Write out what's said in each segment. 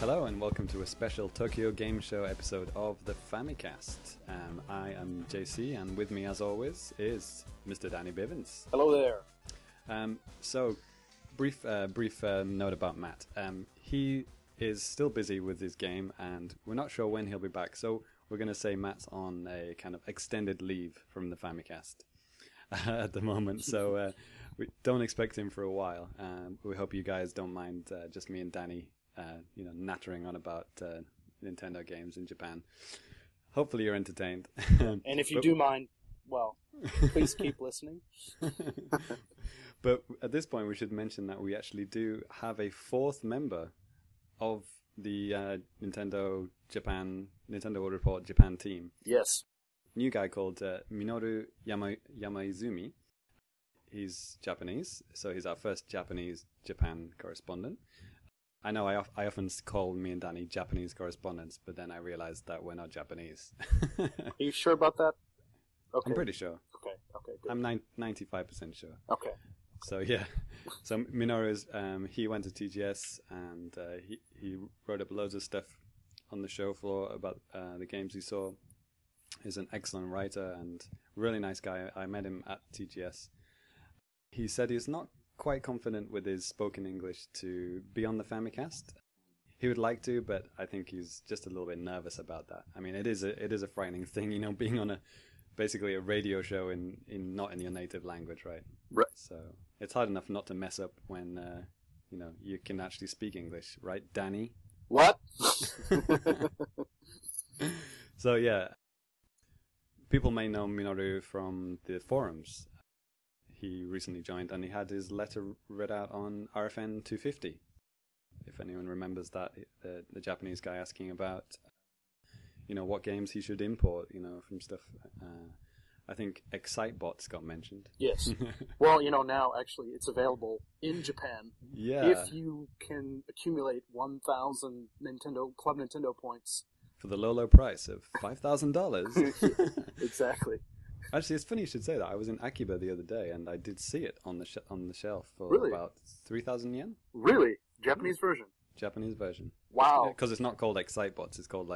Hello and welcome to a special Tokyo Game Show episode of the Famicast. I am JC, and with me as always is Mr. Danny Bivens. Hello there. So brief note about Matt. He is still busy with his game and we're not sure when he'll be back, so we're going to say Matt's on a kind of extended leave from the Famicast at the moment, so we don't expect him for a while. We hope you guys don't mind just me and Danny nattering on about Nintendo games in Japan. Hopefully you're entertained. And if you do mind, well, please keep listening. But at this point, we should mention that we actually do have a fourth member of the Nintendo World Report Japan team. Yes. New guy called Minoru Yamaizumi. He's Japanese, so he's our first Japanese Japan correspondent. I know I often call me and Danny Japanese correspondents, but then I realized that we're not Japanese. Are you sure about that? Okay. I'm pretty sure. Okay, good. I'm 95% sure. Okay. So, yeah. So, Minoru's, he went to TGS, and he wrote up loads of stuff on the show floor about the games he saw. He's an excellent writer and really nice guy. I met him at TGS. He said he's not quite confident with his spoken English to be on the Famicast. He would like to, but I think he's just a little bit nervous about that. I mean, it is a frightening thing, being on basically a radio show in not in your native language, right? Right. So it's hard enough not to mess up when you can actually speak English, right, Danny? What? So yeah, people may know Minoru from the forums. He recently joined, and he had his letter read out on RFN 250. If anyone remembers that, the Japanese guy asking about, what games he should import, from stuff. I think Excitebots got mentioned. Yes. Well, now actually it's available in Japan. Yeah. If you can accumulate 1,000 Club Nintendo points for the low price of $5,000. Exactly. Actually, it's funny you should say that. I was in Akihabara the other day, and I did see it on the shelf for about 3,000 yen. Really? Japanese version? Japanese version. Wow. Because it's not called Excitebots. It's called,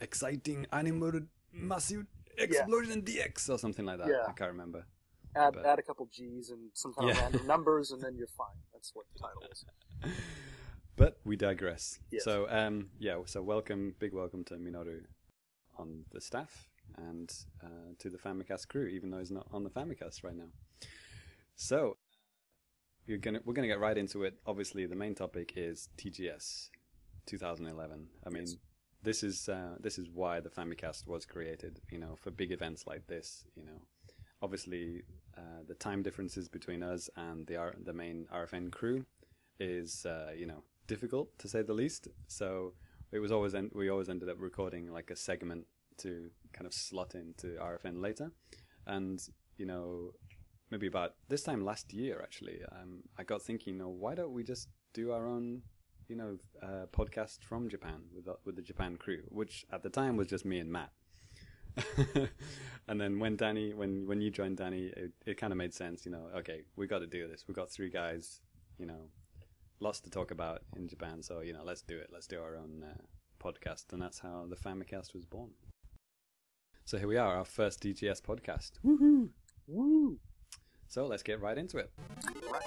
Exciting Animated Massive Explosion DX or something like that. Yeah. I can't remember. Add a couple Gs and some kind of random numbers, and then you're fine. That's what the title is. But we digress. Yes. So, so welcome, big welcome to Minoru on the staff. And to the Famicast crew, even though he's not on the Famicast right now. So we're gonna get right into it. Obviously, the main topic is TGS 2011. I mean, this is why the Famicast was created. For big events like this. Obviously, the time differences between us and the main RFN crew is difficult to say the least. So it was always we always ended up recording like a segment to kind of slot into RFN later, and maybe about this time last year actually, I got thinking, why don't we just do our own podcast from Japan with the Japan crew, which at the time was just me and Matt. And then when you joined Danny, it kind of made sense. Okay, we got to do this. We got three guys, lots to talk about in Japan, so let's do it. Let's do our own podcast, and that's how the Famicast was born. So here we are, our first DGS podcast. Woohoo! Woo! So let's get right into it. Right.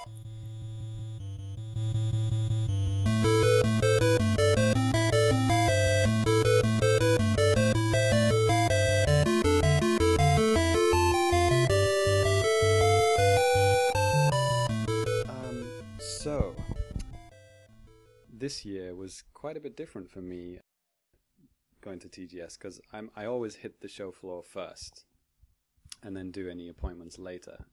So this year was quite a bit different for me. Going to TGS, because I always hit the show floor first and then do any appointments later,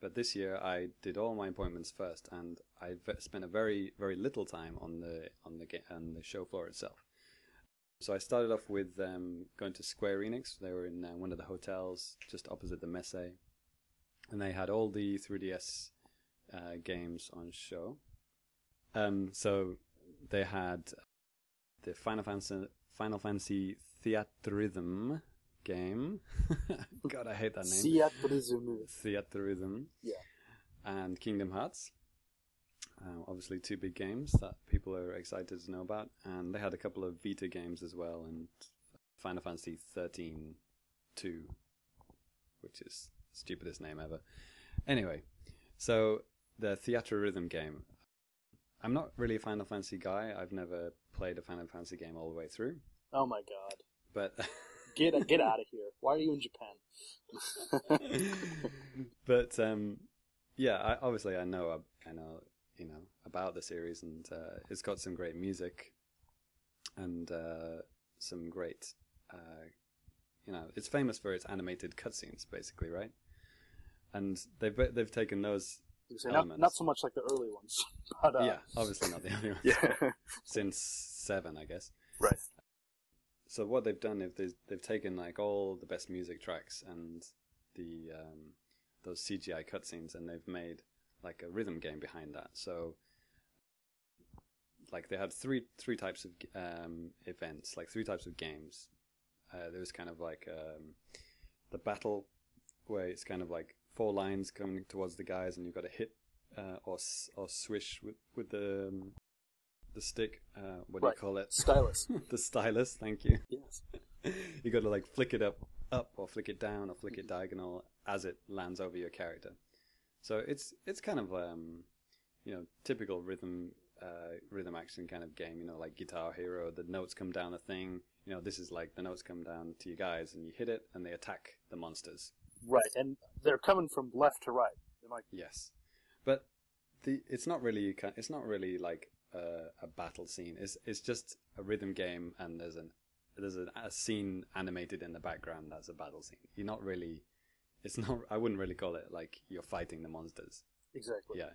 but this year I did all my appointments first, and I spent a very, very little time on the show floor itself. So I started off with going to Square Enix. They were in one of the hotels just opposite the Messe, and they had all the 3DS games on show. So they had the Final Fantasy Theatrhythm game. God, I hate that name. Theatrhythm. Yeah. And Kingdom Hearts. Obviously two big games that people are excited to know about, and they had a couple of Vita games as well, and Final Fantasy XIII-2, which is the stupidest name ever. Anyway, so the Theatrhythm game. I'm not really a Final Fantasy guy. I've never played a Final Fantasy game all the way through. Oh my god. But get out of here. Why are you in Japan? But yeah, I know you know about the series, and it's got some great music and some great you know, it's famous for its animated cutscenes, basically, right? And they've taken those elements. Not so much like the early ones, but yeah, obviously not the early ones. Yeah. Since 7, I guess. Right. So what they've done is they've taken like all the best music tracks and the those CGI cutscenes, and they've made like a rhythm game behind that. So like they had three types of events, like three types of games. There was kind of like the battle, where it's kind of like 4 lines coming towards the guys, and you've got to hit or swish with the stick. What do you call it? Stylus. The stylus. Thank you. Yes. You got to like flick it up, or flick it down, or flick it diagonal as it lands over your character. So it's kind of you know, typical rhythm action kind of game. You know, like Guitar Hero, the notes come down a thing. You know, this is like the notes come down to you guys, and you hit it, and they attack the monsters. Right, and they're coming from left to right. They're like, yes, but it's not really like a battle scene. It's just a rhythm game, and there's a scene animated in the background that's a battle scene. You're not really. It's not. I wouldn't really call it like you're fighting the monsters. Exactly. Yeah,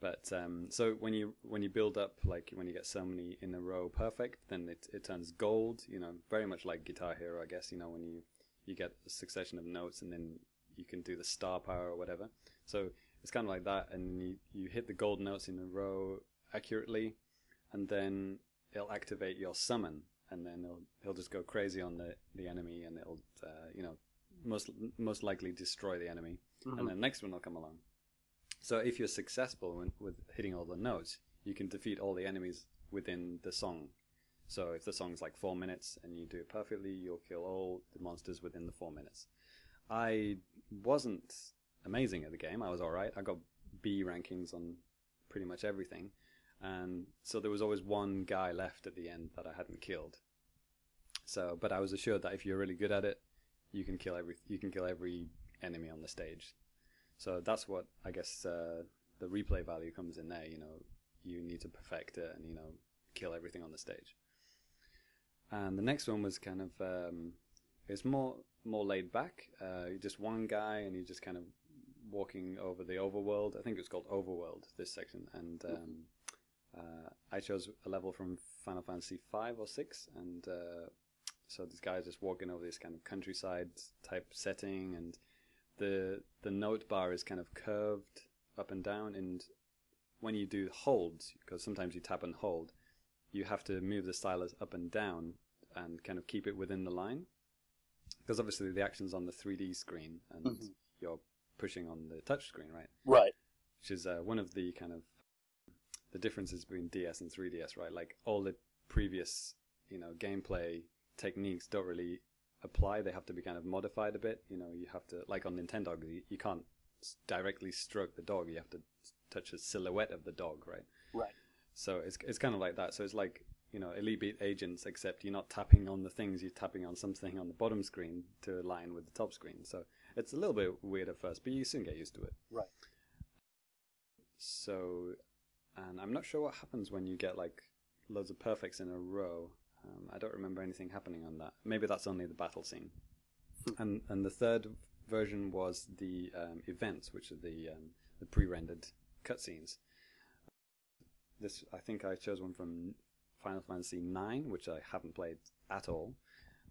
but so when you build up, like when you get so many in a row perfect, then it turns gold. You know, very much like Guitar Hero, I guess. You know, when you get a succession of notes, and then you can do the star power or whatever. So it's kind of like that, and you hit the gold notes in a row accurately, and then it'll activate your summon, and then he'll just go crazy on the enemy, and it'll you know, most likely destroy the enemy, mm-hmm. and then the next one will come along. So if you're successful with hitting all the notes, you can defeat all the enemies within the song. So if the song's like 4 minutes and you do it perfectly, you'll kill all the monsters within the 4 minutes. I wasn't amazing at the game. I was all right. I got B rankings on pretty much everything. And so there was always one guy left at the end that I hadn't killed. So, but I was assured that if you're really good at it, you can kill every enemy on the stage. So that's what, I guess, the replay value comes in there. You know, you need to perfect it and, you know, kill everything on the stage. And the next one was kind of, it's more laid back. Just one guy, and you're just kind of walking over the overworld. I think it's called Overworld, this section. And I chose a level from Final Fantasy V or VI. And so this guy is just walking over this kind of countryside type setting. And the note bar is kind of curved up and down. And when you do holds, because sometimes you tap and hold, you have to move the stylus up and down and kind of keep it within the line. Because obviously the action's on the 3D screen, and mm-hmm. you're pushing on the touch screen, right? Right. Which is one of the kind of the differences between DS and 3DS, right? Like all the previous, you know, gameplay techniques don't really apply. They have to be kind of modified a bit. You know, you have to, like on Nintendo, you can't directly stroke the dog. You have to touch the silhouette of the dog, right? Right. So it's kind of like that. So it's like, you know, Elite Beat Agents, except you're not tapping on the things, you're tapping on something on the bottom screen to align with the top screen. So it's a little bit weird at first, but you soon get used to it. Right. So, and I'm not sure what happens when you get like loads of perfects in a row. I don't remember anything happening on that. Maybe that's only the battle scene. And the third version was the events, which are the pre-rendered cutscenes. This, I think I chose one from Final Fantasy IX, which I haven't played at all.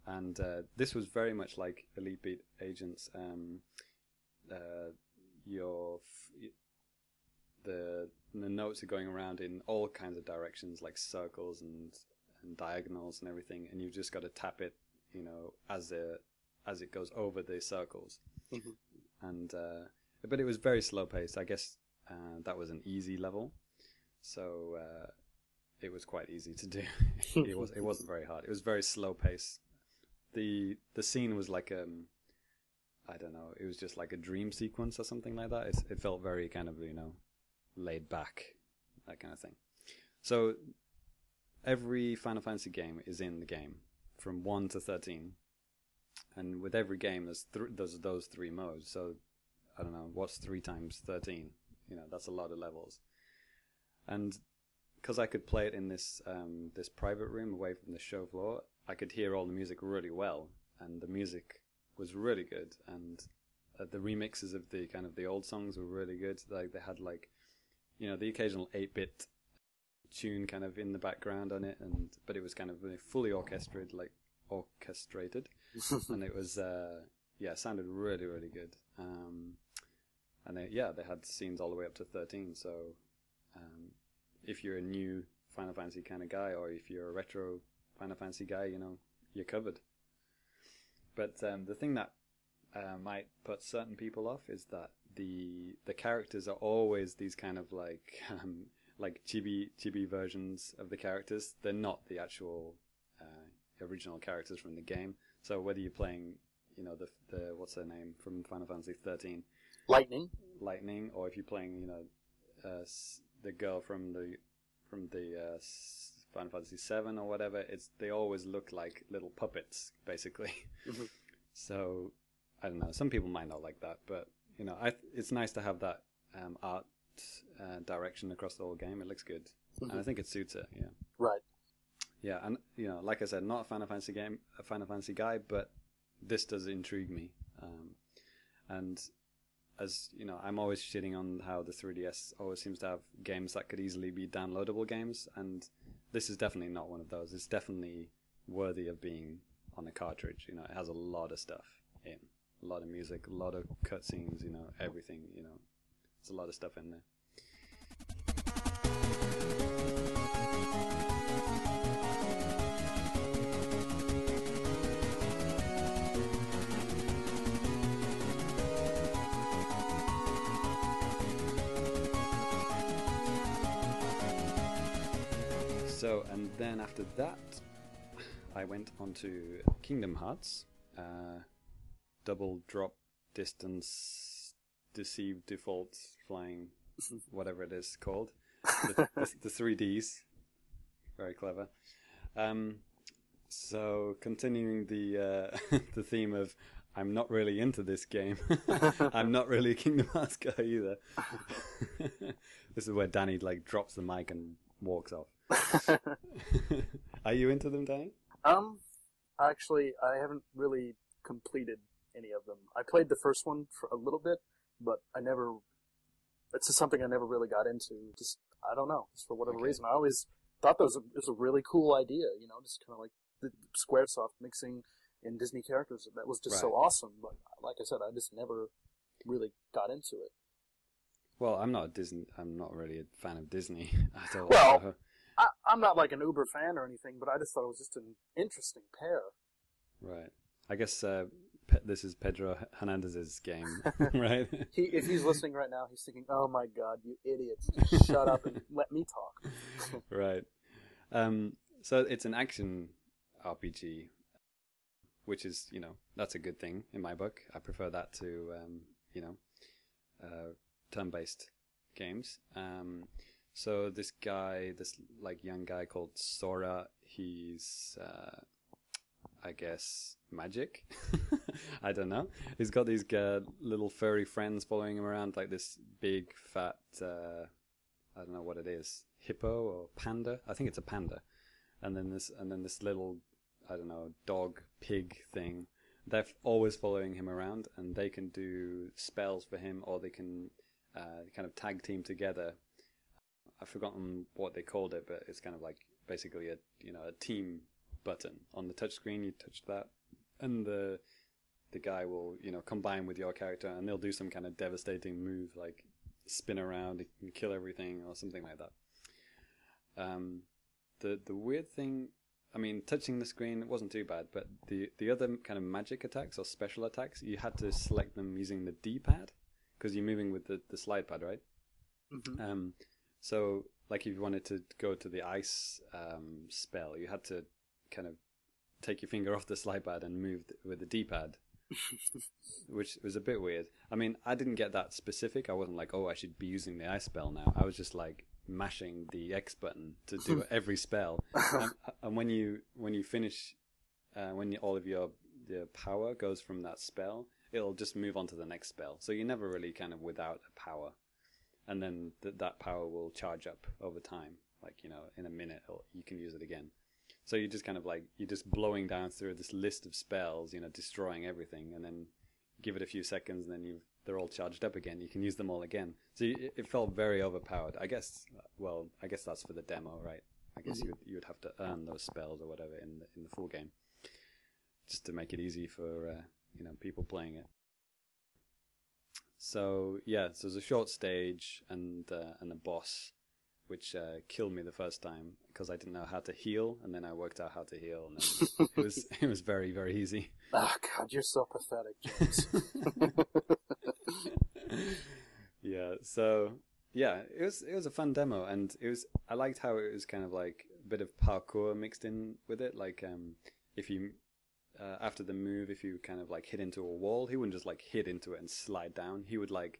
And this was very much like Elite Beat Agents. The notes are going around in all kinds of directions, like circles and diagonals and everything, and you've just got to tap it, you know, as it goes over the circles. Mm-hmm. And but it was very slow paced. I guess that was an easy level. So it was quite easy to do. It wasn't very hard. It was very slow paced. The scene was like I don't know. It was just like a dream sequence or something like that. It felt very kind of, you know, laid back, that kind of thing. So every Final Fantasy game is in the game from 1 to 13, and with every game there's those three modes. So I don't know what's 3 times 13. You know, that's a lot of levels. And because I could play it in this this private room away from the show floor, I could hear all the music really well, and the music was really good. And the remixes of the kind of the old songs were really good. Like they had like, you know, the occasional 8-bit tune kind of in the background on it, and but it was kind of fully orchestrated, and it was yeah, sounded really, really good. And they had scenes all the way up to 13. So if you're a new Final Fantasy kind of guy, or if you're a retro Final Fantasy guy, you know, you're covered. But the thing that might put certain people off is that the characters are always these kind of like chibi versions of the characters. They're not the actual original characters from the game. So whether you're playing, you know, the what's her name from Final Fantasy XIII, Lightning, or if you're playing, you know, the girl from the Final Fantasy VII or whatever, they always look like little puppets basically. Mm-hmm. So I don't know. Some people might not like that, but you know, it's nice to have that art direction across the whole game. It looks good, mm-hmm. and I think it suits it. Yeah. Right. Yeah, and you know, like I said, not a Final Fantasy guy, but this does intrigue me. And as you know, I'm always shitting on how the 3DS always seems to have games that could easily be downloadable games, and this is definitely not one of those. It's definitely worthy of being on a cartridge. You know, it has a lot of stuff in, a lot of music, a lot of cutscenes. You know, everything. You know, there's a lot of stuff in there. So, and then after that, I went on to Kingdom Hearts, Double Drop Distance, Deceive Default, Flying, whatever it is called. The 3Ds. Very clever. So, continuing the the theme of, I'm not really into this game. I'm not really a Kingdom Hearts guy either. This is where Danny, like, drops the mic and walks off. Are you into them, Danny? Actually, I haven't really completed any of them. I played the first one for a little bit, but it's just something I never really got into. Just, I don't know, just for whatever reason. I always thought that was a really cool idea, you know, just kind of like the Squaresoft mixing in Disney characters. That was just so awesome, but like I said, I just never really got into it. Well, I'm not really a fan of Disney at all. Well, I'm not like an uber fan or anything, but I just thought it was just an interesting pair. Right. I guess this is Pedro Hernandez's game, right? If he's listening right now, he's thinking, oh my god, you idiots, just shut up and let me talk. Right. So it's an action RPG, which is, you know, that's a good thing in my book. I prefer that to, you know, turn-based games. So this guy, this like young guy called Sora, he's, I guess, magic. I don't know. He's got these little furry friends following him around, like this big fat, I don't know what it is, hippo or panda. I think it's a panda. And then this little, I don't know, dog pig thing. They're always following him around, and they can do spells for him, or they can kind of tag team together. I've forgotten what they called it, but it's kind of like basically a, you know, a team button on the touchscreen. You touch that, and the guy will, you know, combine with your character, and they'll do some kind of devastating move, like spin around and kill everything, or something like that. The weird thing, I mean, touching the screen, it wasn't too bad, but the other kind of magic attacks or special attacks, you had to select them using the D-pad because you're moving with the slide pad, right? Mm-hmm. So like if you wanted to go to the ice spell, you had to kind of take your finger off the slide pad and move with the D-pad, which was a bit weird. I mean, I didn't get that specific. I wasn't like, oh, I should be using the ice spell now. I was just like mashing the X button to do every spell. And when you finish, when all of your power goes from that spell, it'll just move on to the next spell. So you're never really kind of without a power. And then that power will charge up over time. Like, you know, in a minute, you can use it again. So you're just kind of like, you're just blowing down through this list of spells, you know, destroying everything. And then give it a few seconds and then they're all charged up again. You can use them all again. So it felt very overpowered. I guess that's for the demo, right? I guess you would have to earn those spells or whatever in the full game, just to make it easy for you know, people playing it. So yeah, so there's a short stage and a boss, which killed me the first time because I didn't know how to heal, and then I worked out how to heal, and it was very, very easy. Oh God, you're so pathetic, James. Yeah. So yeah, it was a fun demo, and I liked how it was kind of like a bit of parkour mixed in with it. Like if you after the move, if you kind of like hit into a wall, he wouldn't just like hit into it and slide down. He would like,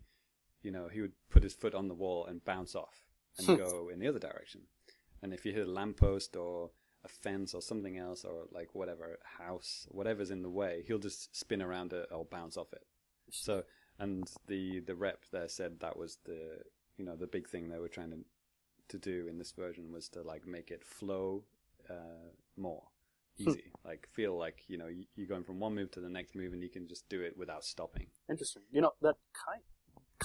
you know, he would put his foot on the wall and bounce off and go in the other direction. And if you hit a lamppost or a fence or something else, or like whatever, a house, whatever's in the way, he'll just spin around it or bounce off it. So, and the rep there said that was the, you know, the big thing they were trying to do in this version was to like make it flow more. Easy, like feel like, you know, you're going from one move to the next move and you can just do it without stopping. Interesting. You know, that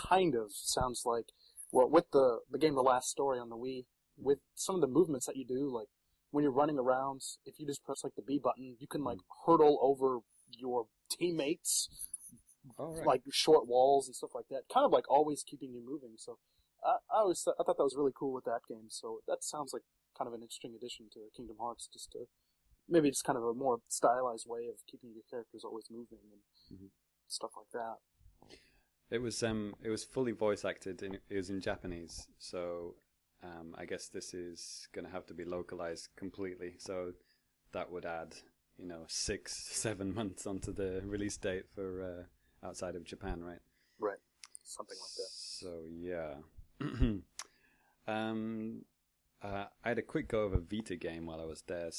kind of sounds like, well, with the game The Last Story on the Wii, with some of the movements that you do, like when you're running around, if you just press like the B button, you can like hurdle over your teammates, like short walls and stuff like that, kind of like always keeping you moving. So I thought that was really cool with that game. So that sounds like kind of an interesting addition to Kingdom Hearts, just to... Maybe it's kind of a more stylized way of keeping your characters always moving and stuff like that. It was fully voice acted. It was in Japanese, so I guess this is going to have to be localized completely. So that would add, you know, 6-7 months onto the release date for outside of Japan, right? Right, something like that. So yeah. I had a quick go of a Vita game while I was there.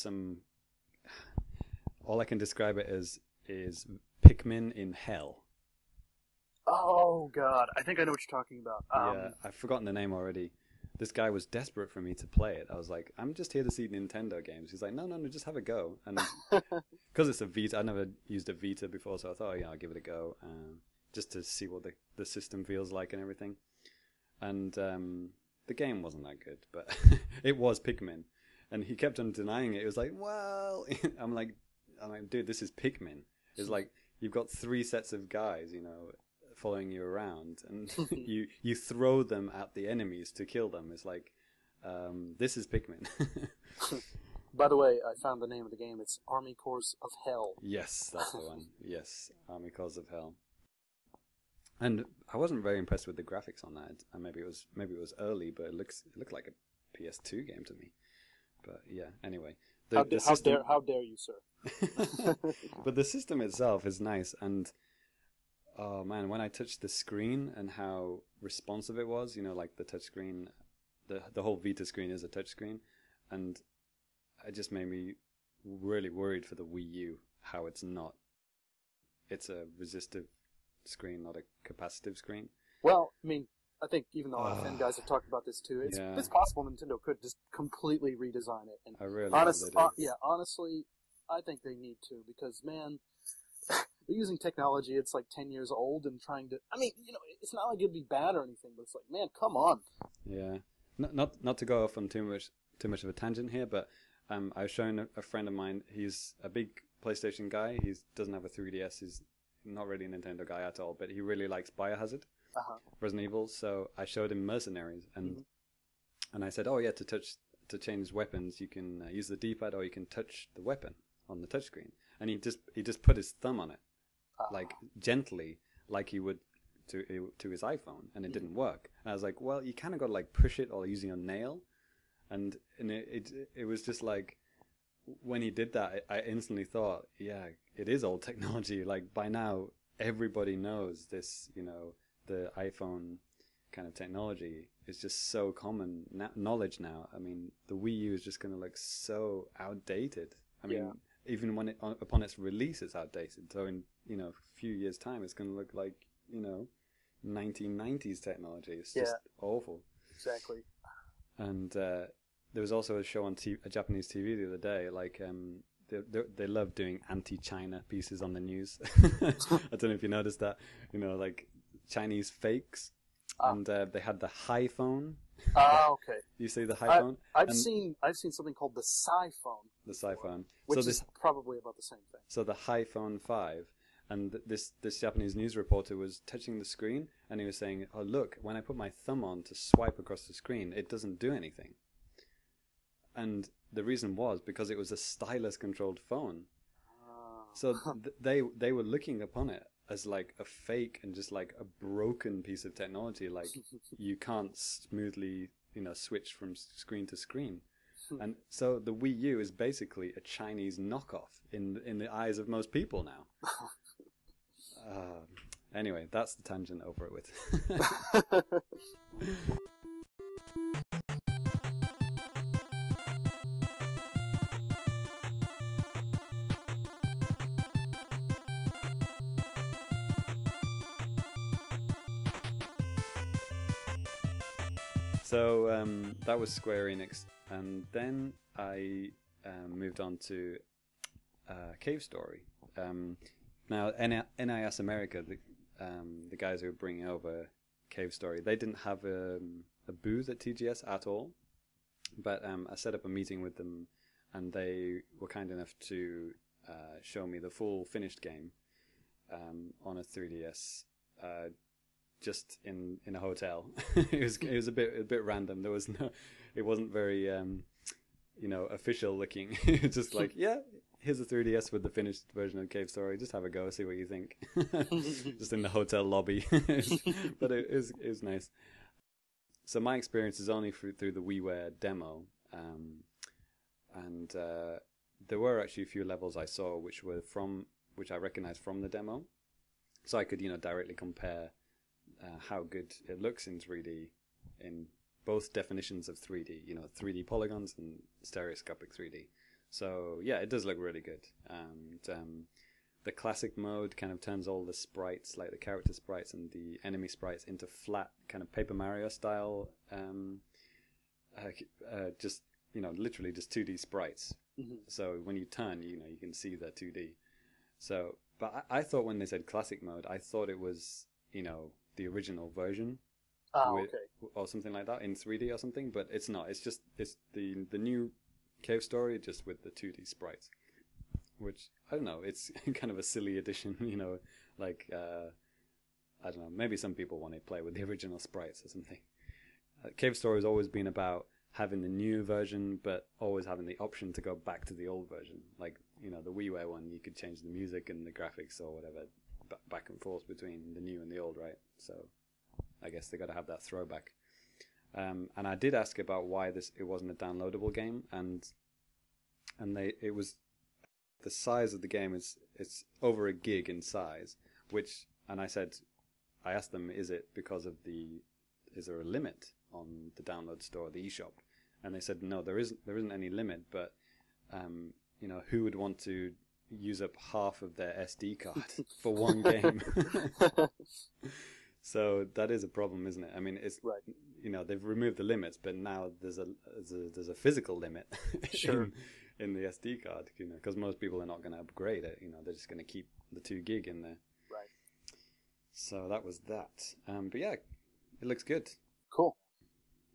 All I can describe it as is Pikmin in Hell. Oh, God. I think I know what you're talking about. Yeah, I've forgotten the name already. This guy was desperate for me to play it. I was like, I'm just here to see Nintendo games. He's like, no, just have a go. And because it's a Vita, I've never used a Vita before, so I thought, oh, yeah, I'll give it a go, just to see what the system feels like and everything. And the game wasn't that good, but it was Pikmin. And he kept on denying it. It was like, well, I'm like, dude, this is Pikmin. It's like you've got three sets of guys, you know, following you around, and you throw them at the enemies to kill them. It's like, this is Pikmin. By the way, I found the name of the game. It's Army Corps of Hell. Yes, that's the one. Yes, Army Corps of Hell. And I wasn't very impressed with the graphics on that. And maybe it was early, but it looked like a PS2 game to me. But yeah, anyway. How dare you, sir? But the system itself is nice, and oh man, when I touched the screen and how responsive it was, you know, like the touch screen, the whole Vita screen is a touch screen, and it just made me really worried for the Wii U, how it's a resistive screen, not a capacitive screen. Well, I mean, I think even the RFN guys have talked about this too. It's possible Nintendo could just completely redesign it. And I really honestly, I think they need to, because man, they're using technology. It's like 10 years old and trying to. I mean, you know, it's not like it'd be bad or anything, but it's like, man, come on. Yeah, not to go off on too much of a tangent here, but I was showing a friend of mine. He's a big PlayStation guy. He doesn't have a 3DS. He's not really a Nintendo guy at all, but he really likes Biohazard. Resident Evil. So I showed him Mercenaries, and I said, oh yeah, to change weapons, you can use the D-pad, or you can touch the weapon on the touchscreen. And he just put his thumb on it, like gently, like he would to his iPhone, and it didn't work. And I was like, well, you kind of got to like push it or using your nail. And it was just like, when he did that, I instantly thought, yeah, it is old technology. Like, by now, everybody knows this, you know, the iPhone kind of technology is just so common knowledge now. I mean, the Wii U is just going to look so outdated. I mean, even when it, upon its release, it's outdated. So in, you know, a few years' time, it's going to look like, you know, 1990s technology. It's just awful. Exactly. And there was also a show on a Japanese TV the other day, like they love doing anti-China pieces on the news. I don't know if you noticed that, you know, like Chinese fakes. And they had the HiPhone. Ah, okay. You see the HiPhone? I've seen something called the SciPhone. The SciPhone. Which is probably about the same thing. So the HiPhone 5. And this Japanese news reporter was touching the screen, and he was saying, oh, look, when I put my thumb on to swipe across the screen, it doesn't do anything. And the reason was because it was a stylus-controlled phone. So they were looking upon it as like a fake and just like a broken piece of technology. Like, you can't smoothly, you know, switch from screen to screen. And so the Wii U is basically a Chinese knockoff in the eyes of most people now. Anyway, that's the tangent, over it with. So that was Square Enix. And then I moved on to Cave Story. Now, NIS America, the guys who were bringing over Cave Story, they didn't have a booth at TGS at all. But I set up a meeting with them, and they were kind enough to show me the full finished game on a 3DS, just in a hotel. It was a bit random. There was no... It wasn't very, you know, official looking. It's just like, yeah, here's a 3DS with the finished version of Cave Story. Just have a go, see what you think. Just in the hotel lobby. But it was nice. So my experience is only through the WiiWare demo. And there were actually a few levels I saw which I recognized from the demo. So I could, you know, directly compare how good it looks in 3D in both definitions of 3D, you know, 3D polygons and stereoscopic 3D. So, yeah, it does look really good. And the classic mode kind of turns all the sprites, like the character sprites and the enemy sprites, into flat kind of Paper Mario style, just, you know, literally just 2D sprites. Mm-hmm. So when you turn, you know, you can see the 2D. So, but I thought when they said classic mode, I thought it was, you know, the original version. Oh, okay. Or something like that in 3D or something, but it's not. It's just the new Cave Story just with the 2D sprites, which I don't know. It's kind of a silly addition, you know. Like I don't know. Maybe some people want to play with the original sprites or something. Cave Story has always been about having the new version, but always having the option to go back to the old version. Like, you know, the WiiWare one, you could change the music and the graphics or whatever back and forth between the new and the old, right? So. I guess they got to have that throwback. And I did ask about why it wasn't a downloadable game, and it was the size of the game it's over a gig in size. I asked them, is it because of is there a limit on the download store, the eShop? And they said no, there isn't any limit. But you know, who would want to use up half of their SD card for one game? So that is a problem, isn't it? I mean, it's right. You know, they've removed the limits, but now there's a physical limit, sure, in the SD card, you know, because most people are not going to upgrade it. You know, they're just going to keep the 2 gig in there. Right. So that was that. But yeah, it looks good. Cool.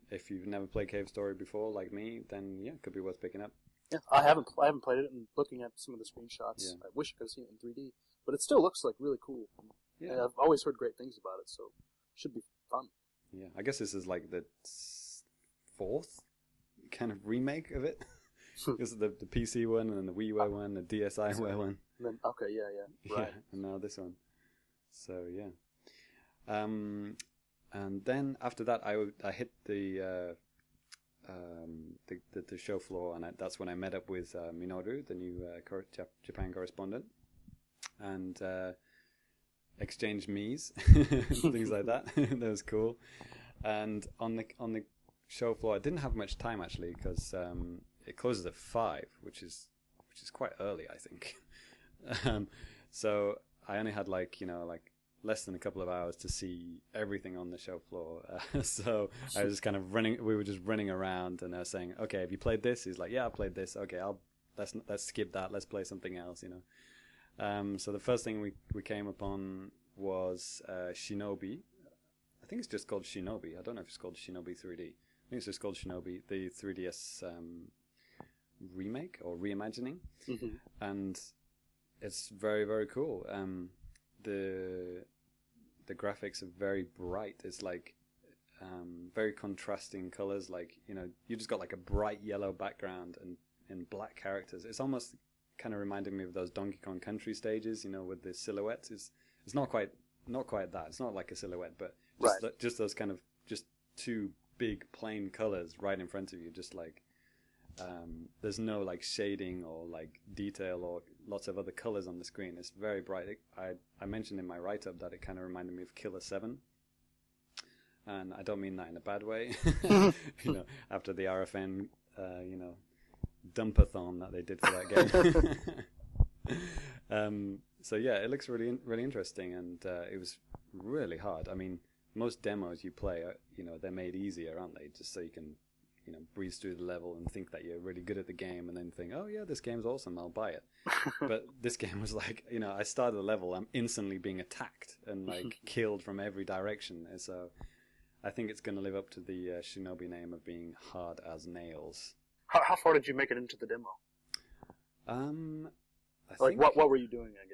If you've never played Cave Story before, like me, then yeah, it could be worth picking up. Yeah, I haven't played it, and looking at some of the screenshots, I wish I could have seen it in 3D, but it still looks like really cool. Yeah, and I've always heard great things about it, so it should be fun. Yeah, I guess this is like the 4th kind of remake of it. This is the PC one, and then the WiiWare one, the DSiWare one. Then, okay, yeah, right. Yeah, and now this one. So, yeah. And then after that, I hit the the show floor, and that's when I met up with Minoru, the new Japan correspondent, and exchanged me's, things like that. That was cool. And on the show floor, I didn't have much time actually, because it closes at 5, which is quite early, I think. So I only had like less than a couple of hours to see everything on the show floor. So I was just kind of running. We were just running around, and I was saying, "Okay, have you played this?" He's like, "Yeah, I played this." Okay, let's skip that. Let's play something else, you know. So the first thing we came upon was Shinobi. I think it's just called Shinobi. I don't know if it's called Shinobi 3D. I think it's just called Shinobi, the 3DS remake or reimagining, mm-hmm. And it's very, very cool. The graphics are very bright. It's like very contrasting colors. Like, you know, you just got like a bright yellow background and black characters. It's almost kind of reminded me of those Donkey Kong Country stages, you know, with the silhouettes. It's not quite that. It's not like a silhouette, but just, right. Just those kind of just two big plain colors right in front of you. Just like there's no like shading or like detail or lots of other colors on the screen. It's very bright. I mentioned in my write up that it kind of reminded me of Killer 7, and I don't mean that in a bad way. You know, after the RFN, you know, dumpathon that they did for that game. So yeah, it looks really, really interesting, and it was really hard. I mean, most demos you play, you know, they're made easier, aren't they? Just so you can, you know, breeze through the level and think that you're really good at the game, and then think, oh yeah, this game's awesome, I'll buy it. But this game was like, you know, I started the level, I'm instantly being attacked and like killed from every direction. And so I think it's going to live up to the Shinobi name of being hard as nails. How far did you make it into the demo? What were you doing, I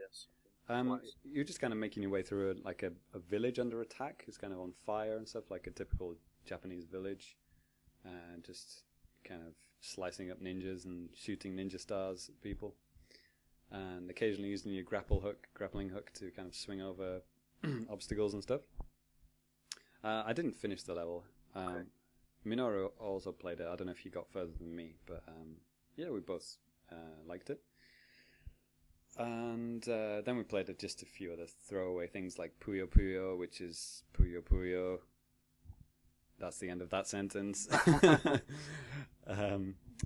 guess? You're just kind of making your way through a village under attack. It's kind of on fire and stuff, like a typical Japanese village. Just kind of slicing up ninjas and shooting ninja stars at people. And occasionally using your grappling hook to kind of swing over obstacles and stuff. I didn't finish the level. Okay. Minoru also played it. I don't know if he got further than me, but yeah, we both liked it. And then we played just a few other throwaway things like Puyo Puyo, which is Puyo Puyo. That's the end of that sentence.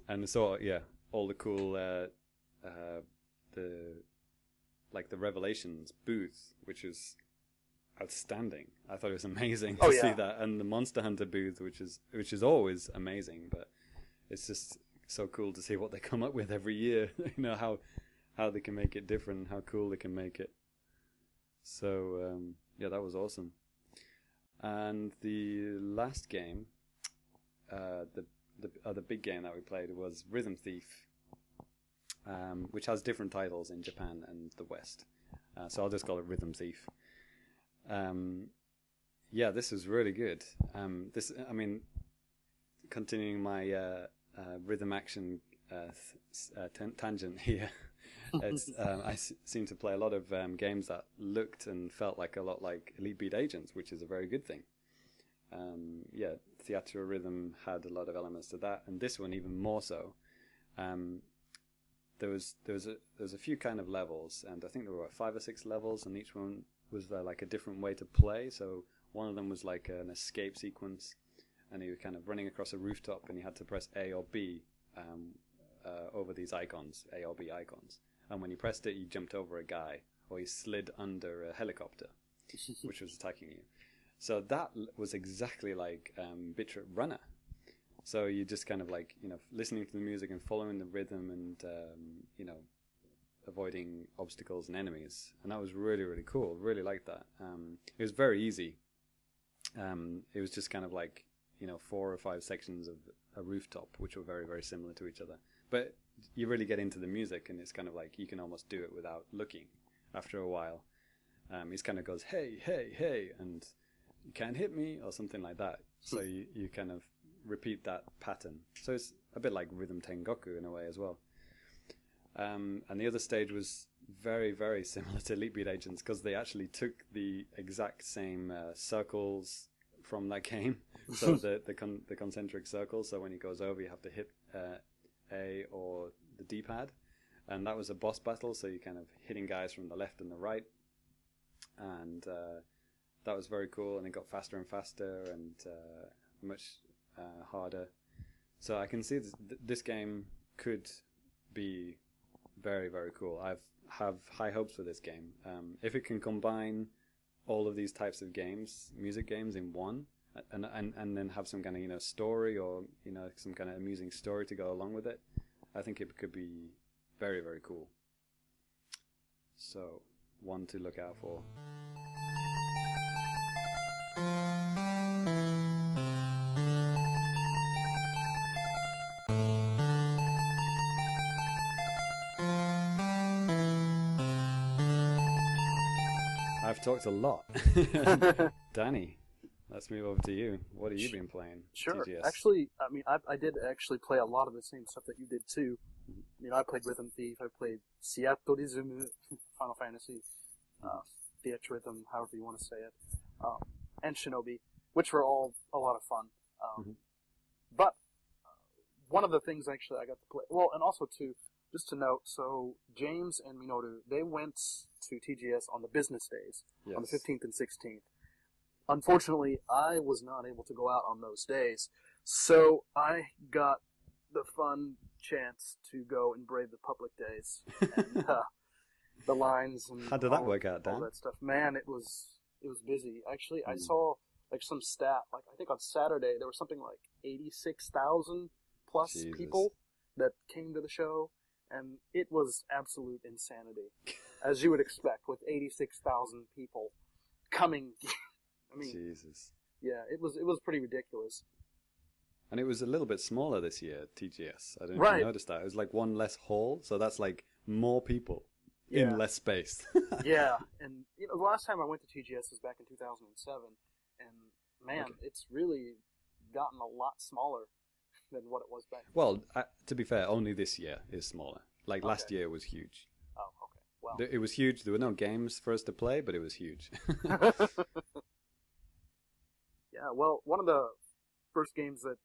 And so yeah, all the cool the Revelations booth, which is outstanding. I thought it was amazing to see that, and the Monster Hunter booth, which is always amazing, but it's just so cool to see what they come up with every year. You know, how they can make it different, how cool they can make it. So, yeah, that was awesome. And the last game, the other big game that we played was Rhythm Thief, which has different titles in Japan and the West. So I'll just call it Rhythm Thief. Yeah, this was really good. Continuing my rhythm action tangent here. It's, I seem to play a lot of games that looked and felt like a lot like Elite Beat Agents, which is a very good thing. Yeah, Theatrhythm had a lot of elements to that, and this one even more so. There was a few kind of levels, and I think there were 5 or 6 levels, and each one was like a different way to play. So one of them was like an escape sequence, and you were kind of running across a rooftop, and you had to press A or B over these icons, A or B icons. And when you pressed it, you jumped over a guy, or you slid under a helicopter, which was attacking you. So that was exactly like Bitrate Runner. So you just kind of like, you know, listening to the music and following the rhythm and, you know, avoiding obstacles and enemies. And that was really, really cool. Really liked that. It was very easy. It was just kind of like, you know, 4 or 5 sections of a rooftop, which were very, very similar to each other. But you really get into the music, and it's kind of like you can almost do it without looking after a while. It kind of goes, hey, hey, hey, and you can't hit me, or something like that. So you kind of repeat that pattern. So it's a bit like Rhythm Tengoku in a way as well. And the other stage was very, very similar to Elite Beat Agents, because they actually took the exact same circles from that game. So the concentric circle. So when he goes over, you have to hit A or the D-pad. And that was a boss battle, so you're kind of hitting guys from the left and the right. And that was very cool, and it got faster and faster and much harder. So I can see this game could be very, very cool. I have high hopes for this game. If it can combine all of these types of games, music games, in one, and then have some kind of story or some kind of amusing story to go along with it, I think it could be very, very cool. So, one to look out for. I've talked a lot. Danny, let's move over to you. What have you been playing? Sure. TGS? Actually, I mean, I did actually play a lot of the same stuff that you did too. I played Rhythm Thief, I played Theatrhythm, Final Fantasy Theatrhythm, however you want to say it, and Shinobi, which were all a lot of fun. But one of the things actually I got to play, well, and also too, just to note, so James and Minoru, they went to TGS on the business days, yes, on the 15th and 16th. Unfortunately, I was not able to go out on those days, so I got the fun chance to go and brave the public days and the lines and how did that work out, Dan? All that stuff. Man, it was busy. Actually, I saw like some stat, like I think on Saturday there was something like 86,000 plus people that came to the show, and it was absolute insanity, as you would expect with 86,000 people coming. I mean, Jesus. Yeah, it was pretty ridiculous. And it was a little bit smaller this year, TGS. I don't know if you noticed that. It was like one less hall, so that's like more people in less space. Yeah, and the last time I went to TGS was back in 2007, and man, it's really gotten a lot smaller than what it was back then. Well, to be fair, only this year is smaller. Like last year was huge. Oh, okay. Well, it was huge. There were no games for us to play, but it was huge. Yeah, well, one of the first games that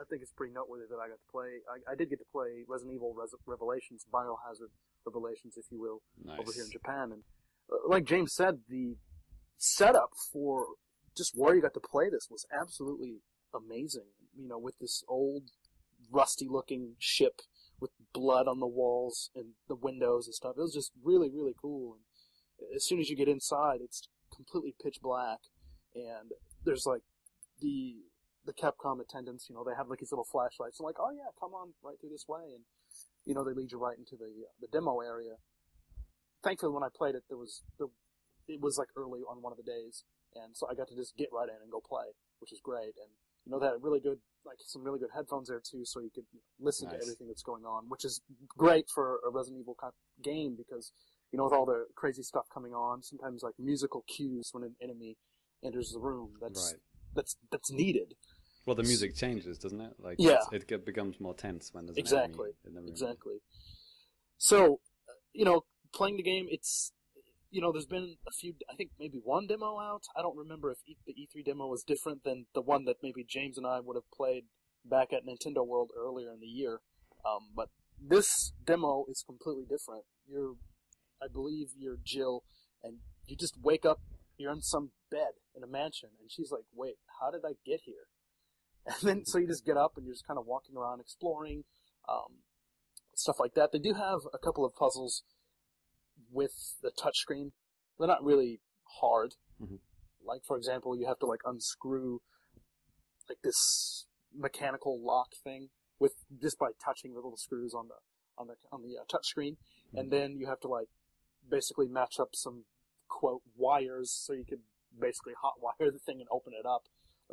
I think it's pretty noteworthy that I got to play. I did get to play Resident Evil Revelations, Biohazard Revelations, if you will, over here in Japan. And like James said, the setup for just where you got to play this was absolutely amazing. With this old, rusty-looking ship with blood on the walls and the windows and stuff. It was just really, really cool. And as soon as you get inside, it's completely pitch black. And there's like the Capcom attendants, they have like these little flashlights. They're like, oh yeah, come on right through this way. And, they lead you right into the demo area. Thankfully, when I played it, it was like early on one of the days. And so I got to just get right in and go play, which is great. And, they had really good, like some really good headphones there too. So you could listen to everything that's going on, which is great for a Resident Evil game because, with all the crazy stuff coming on, sometimes like musical cues when an enemy enters the room, that's needed. Well, the music changes, doesn't it? Like, yeah. It becomes more tense when there's an enemy in the room. Exactly. So, playing the game, it's, there's been a few, I think maybe one demo out. I don't remember if the E3 demo was different than the one that maybe James and I would have played back at Nintendo World earlier in the year. But this demo is completely different. I believe you're Jill, and you just wake up, you're in some bed in a mansion, and she's like, wait, how did I get here? And then, so you just get up and you're just kind of walking around exploring, stuff like that. They do have a couple of puzzles with the touchscreen. They're not really hard. Mm-hmm. Like, for example, you have to, unscrew, this mechanical lock thing with just by touching the little screws on the touchscreen. Mm-hmm. And then you have to, basically match up some, quote, wires so you could basically hotwire the thing and open it up,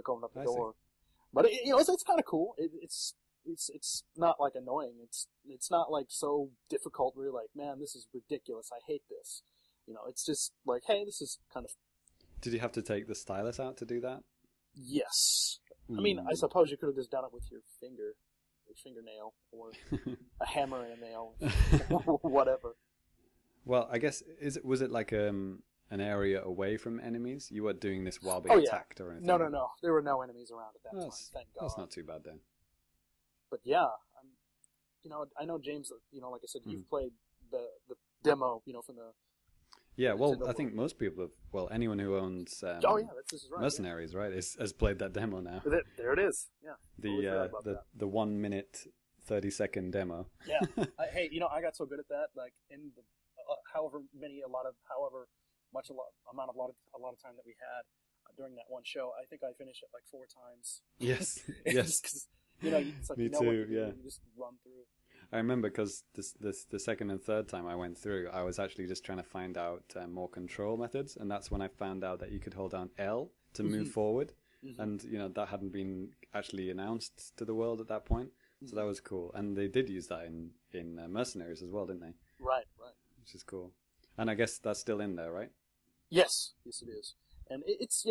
open up the door. But it's kind of cool. It's not annoying. It's not so difficult where you're like, man, this is ridiculous. I hate this. It's just hey, this is kind of. Did you have to take the stylus out to do that? Yes. I mean, I suppose you could have just done it with your finger, your fingernail, or a hammer and a nail, whatever. Well, I guess was it an area away from enemies? You weren't doing this while being attacked or anything? No. There were no enemies around at that time, thank God. That's not too bad then. But yeah, I know, James, like I said, you've played the demo, from the... Yeah, well, I think most people have... Well, anyone who owns Mercenaries, right, has played that demo now. There it is, yeah. The 1 minute, 30-second demo. Yeah. Hey, I got so good at that, like, in the... amount of time that we had during that one show, I think I finished it like 4 times. Yes, yes. Cause, it's like, you just run through. I remember because the second and third time I went through, I was actually just trying to find out more control methods, and that's when I found out that you could hold down L to move forward, and that hadn't been actually announced to the world at that point, so that was cool. And they did use that in Mercenaries as well, didn't they? Right. Which is cool. And I guess that's still in there, right? Yes, it is. And it's,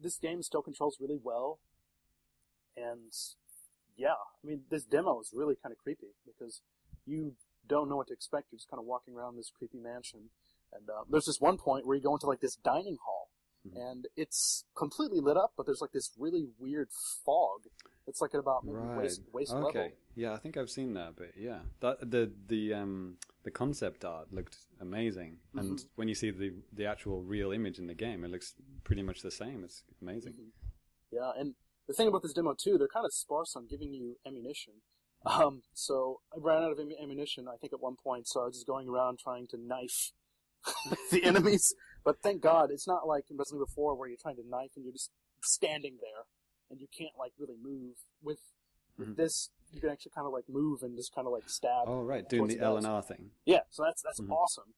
this game still controls really well. And, yeah, I mean, this demo is really kind of creepy because you don't know what to expect. You're just kind of walking around this creepy mansion. And there's this one point where you go into, like, this dining hall. Mm-hmm. And it's completely lit up, but there's, like, this really weird fog. It's, like, at about maybe waist level. Yeah, I think I've seen that, but yeah. The concept art looked amazing, and when you see the actual real image in the game, it looks pretty much the same. It's amazing. Yeah, and the thing about this demo too, they're kind of sparse on giving you ammunition. So I ran out of ammunition, I think, at one point. So I was just going around trying to knife the enemies. But thank God, it's not like in Resident Evil 4 where you're trying to knife and you're just standing there and you can't like really move. With this, you can actually kind of like move and just kind of like stab. Oh, right, doing the L and R thing. Yeah, so that's awesome.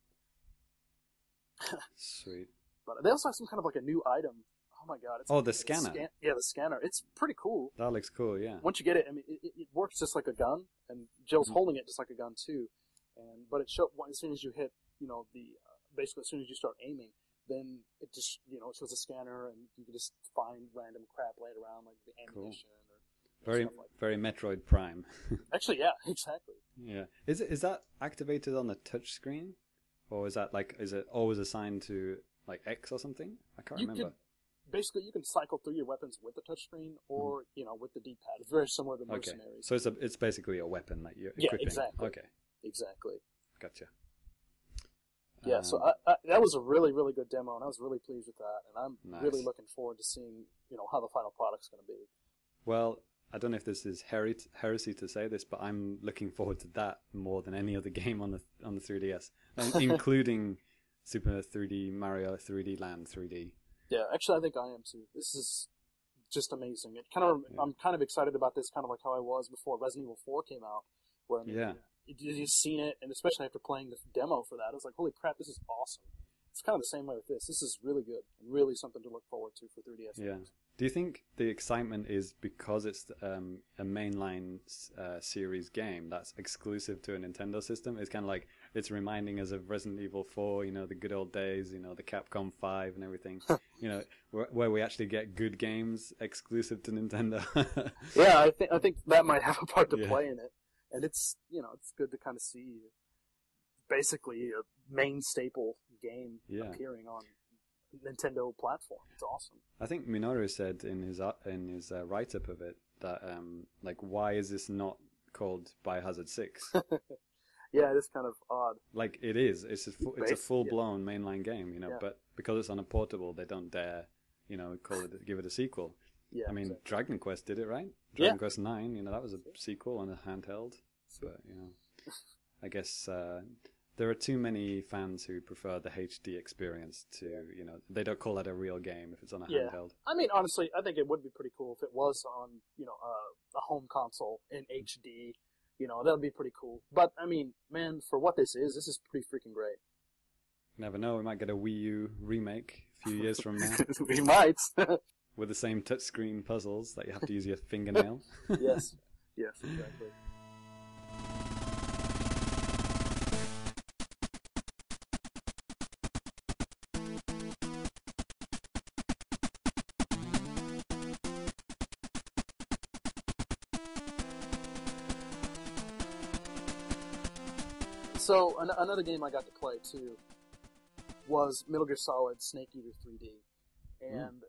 Sweet. But they also have some kind of like a new item. Oh my God! It's the scanner. The scanner. It's pretty cool. That looks cool. Yeah. Once you get it, I mean, it works just like a gun, and Jill's holding it just like a gun too. But it shows as soon as you hit, basically as soon as you start aiming, then it just it shows a scanner, and you can just find random crap laid around like the ammunition. Cool. Very, very Metroid Prime. Actually, yeah, exactly. Yeah, is that activated on the touch screen, or is that like is it always assigned to like X or something? I can't remember. Basically, you can cycle through your weapons with the touch screen, or with the D pad. It's very similar to Mercenaries. Okay. So it's basically a weapon that you're equipping. Exactly. Okay, exactly. Gotcha. Yeah, so I that was a really, really good demo, and I was really pleased with that, and I'm really looking forward to seeing how the final product's going to be. Well. I don't know if this is heresy to say this, but I'm looking forward to that more than any other game on the 3DS, including Super 3D Mario, 3D Land, 3D. Yeah, actually, I think I am too. This is just amazing. I'm kind of excited about this, kind of like how I was before Resident Evil 4 came out, where you've seen it, and especially after playing the demo for that, I was like, holy crap, this is awesome. It's kind of the same way with this. This is really good, really something to look forward to for 3DS games. Yeah. Do you think the excitement is because it's a mainline series game that's exclusive to a Nintendo system? It's kind of like it's reminding us of Resident Evil 4, the good old days, the Capcom 5 and everything, where we actually get good games exclusive to Nintendo. Yeah, I think that might have a part to play in it, and it's it's good to kind of see basically a main staple game appearing on Nintendo platform. It's awesome. I think Minoru said in his write up of it that why is this not called Biohazard 6? Yeah, it's kind of odd. Like it is. It's a full blown mainline game, But because it's on a portable, they don't dare, give it a sequel. Yeah. I mean, exactly. Dragon Quest did it, right? Dragon Quest 9, that was a sequel on a handheld. But I guess. There are too many fans who prefer the HD experience to, they don't call that a real game if it's on a handheld. I mean, honestly, I think it would be pretty cool if it was on, a home console in HD. That would be pretty cool. But, I mean, man, for what this is pretty freaking great. Never know, we might get a Wii U remake a few years from now. We might. With the same touchscreen puzzles that you have to use your fingernail. Yes, exactly. So another game I got to play too was Metal Gear Solid Snake Eater 3D. And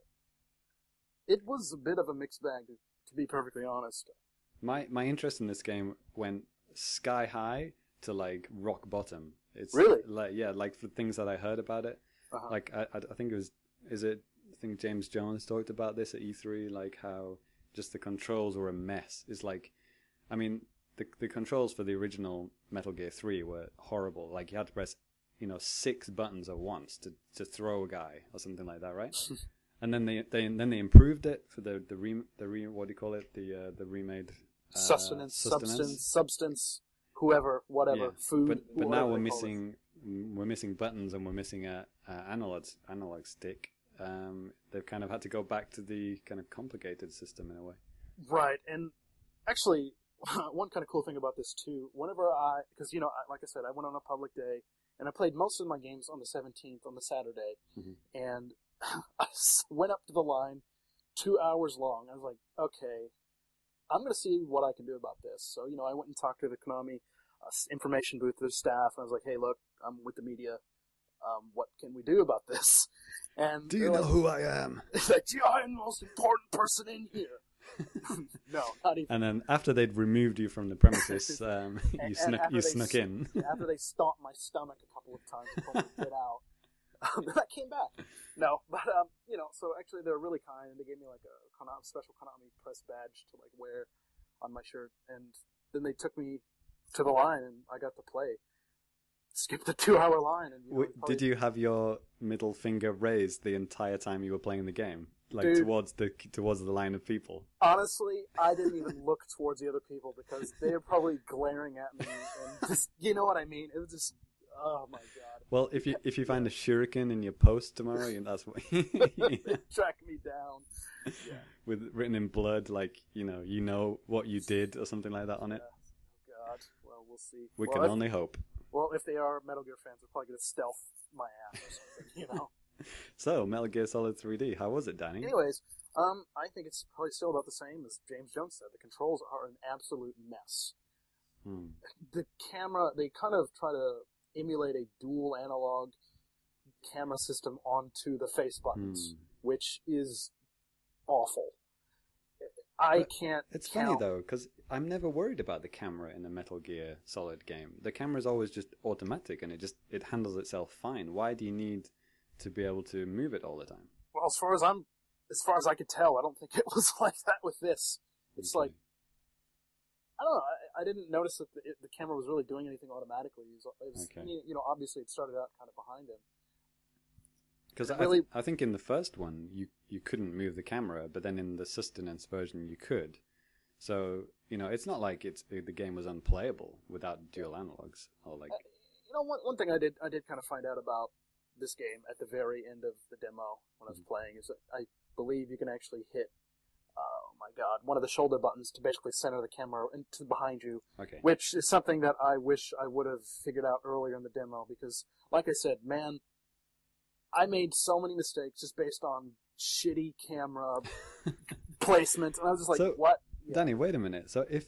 it was a bit of a mixed bag, to be perfectly honest. My interest in this game went sky high to, like, rock bottom. It's really? Like, yeah, like, for things that I heard about it. Uh-huh. Like, I think it was... I think James Jones talked about this at E3, like, how just the controls were a mess. It's like... I mean, the controls for the original Metal Gear 3 were horrible. Like, you had to press, you know, 6 buttons at once to throw a guy or something like that, right? And then they improved it for the what do you call it? The remade substance, whatever, yeah. Food. But now we're missing buttons, and we're missing a analog stick. They've kind of had to go back to the kind of complicated system in a way. Right, and actually, one kind of cool thing about this too. Whenever like I said, I went on a public day, and I played most of my games on the 17th on the Saturday, and I went up to the line 2 hours long. I was like, okay, I'm going to see what I can do about this. So, you know, I went and talked to the Konami information booth, their staff, and I was like, hey, look, I'm with the media. What can we do about this? And do you know who I am? It's like, I'm the most important person in here. No, not even. And then after they'd removed you from the premises, you snuck in. After they stomped my stomach a couple of times before I get out. Then I came back. No, but, you know, so actually they were really kind, and they gave me, like, a special Konami press badge to, like, wear on my shirt, and then they took me to the line, and I got to play. Skip the 2 hour line. And, you know, did you have your middle finger raised the entire time you were playing the game? Like, dude, towards the line of people? Honestly, I didn't even look towards the other people, because they were probably glaring at me, and just, you know what I mean? It was just... Oh my god! Well, if you find a shuriken in your post tomorrow, that's what track me down. Yeah. With written in blood, like you know what you did or something like that on it. Oh god! Well, we'll see. We can only hope. Well, if they are Metal Gear fans, they're probably gonna stealth my ass or something, you know. So, Metal Gear Solid 3D, how was it, Danny? Anyways, I think it's probably still about the same as James Jones said. The controls are an absolute mess. The camera, they kind of try to emulate a dual analog camera system onto the face buttons, which is awful. It's funny though, because I'm never worried about the camera in a Metal Gear Solid game. The camera is always just automatic, and it handles itself fine. Why do you need to be able to move it all the time? Well, as far as I could tell, I don't think it was like that with this. It's like, I don't know. I didn't notice that the camera was really doing anything automatically. It was okay. You know, obviously it started out kind of behind him. Because I think in the first one you couldn't move the camera, but then in the sustenance version you could. So, you know, it's not like the game was unplayable without dual analogs or like. You know, one thing I did kind of find out about this game at the very end of the demo when I was playing is that I believe you can actually hit. My God, one of the shoulder buttons to basically center the camera into behind you, okay. Which is something that I wish I would have figured out earlier in the demo because, like I said, man, I made so many mistakes just based on shitty camera placement, and I was just like, what? Yeah. Danny, wait a minute. So if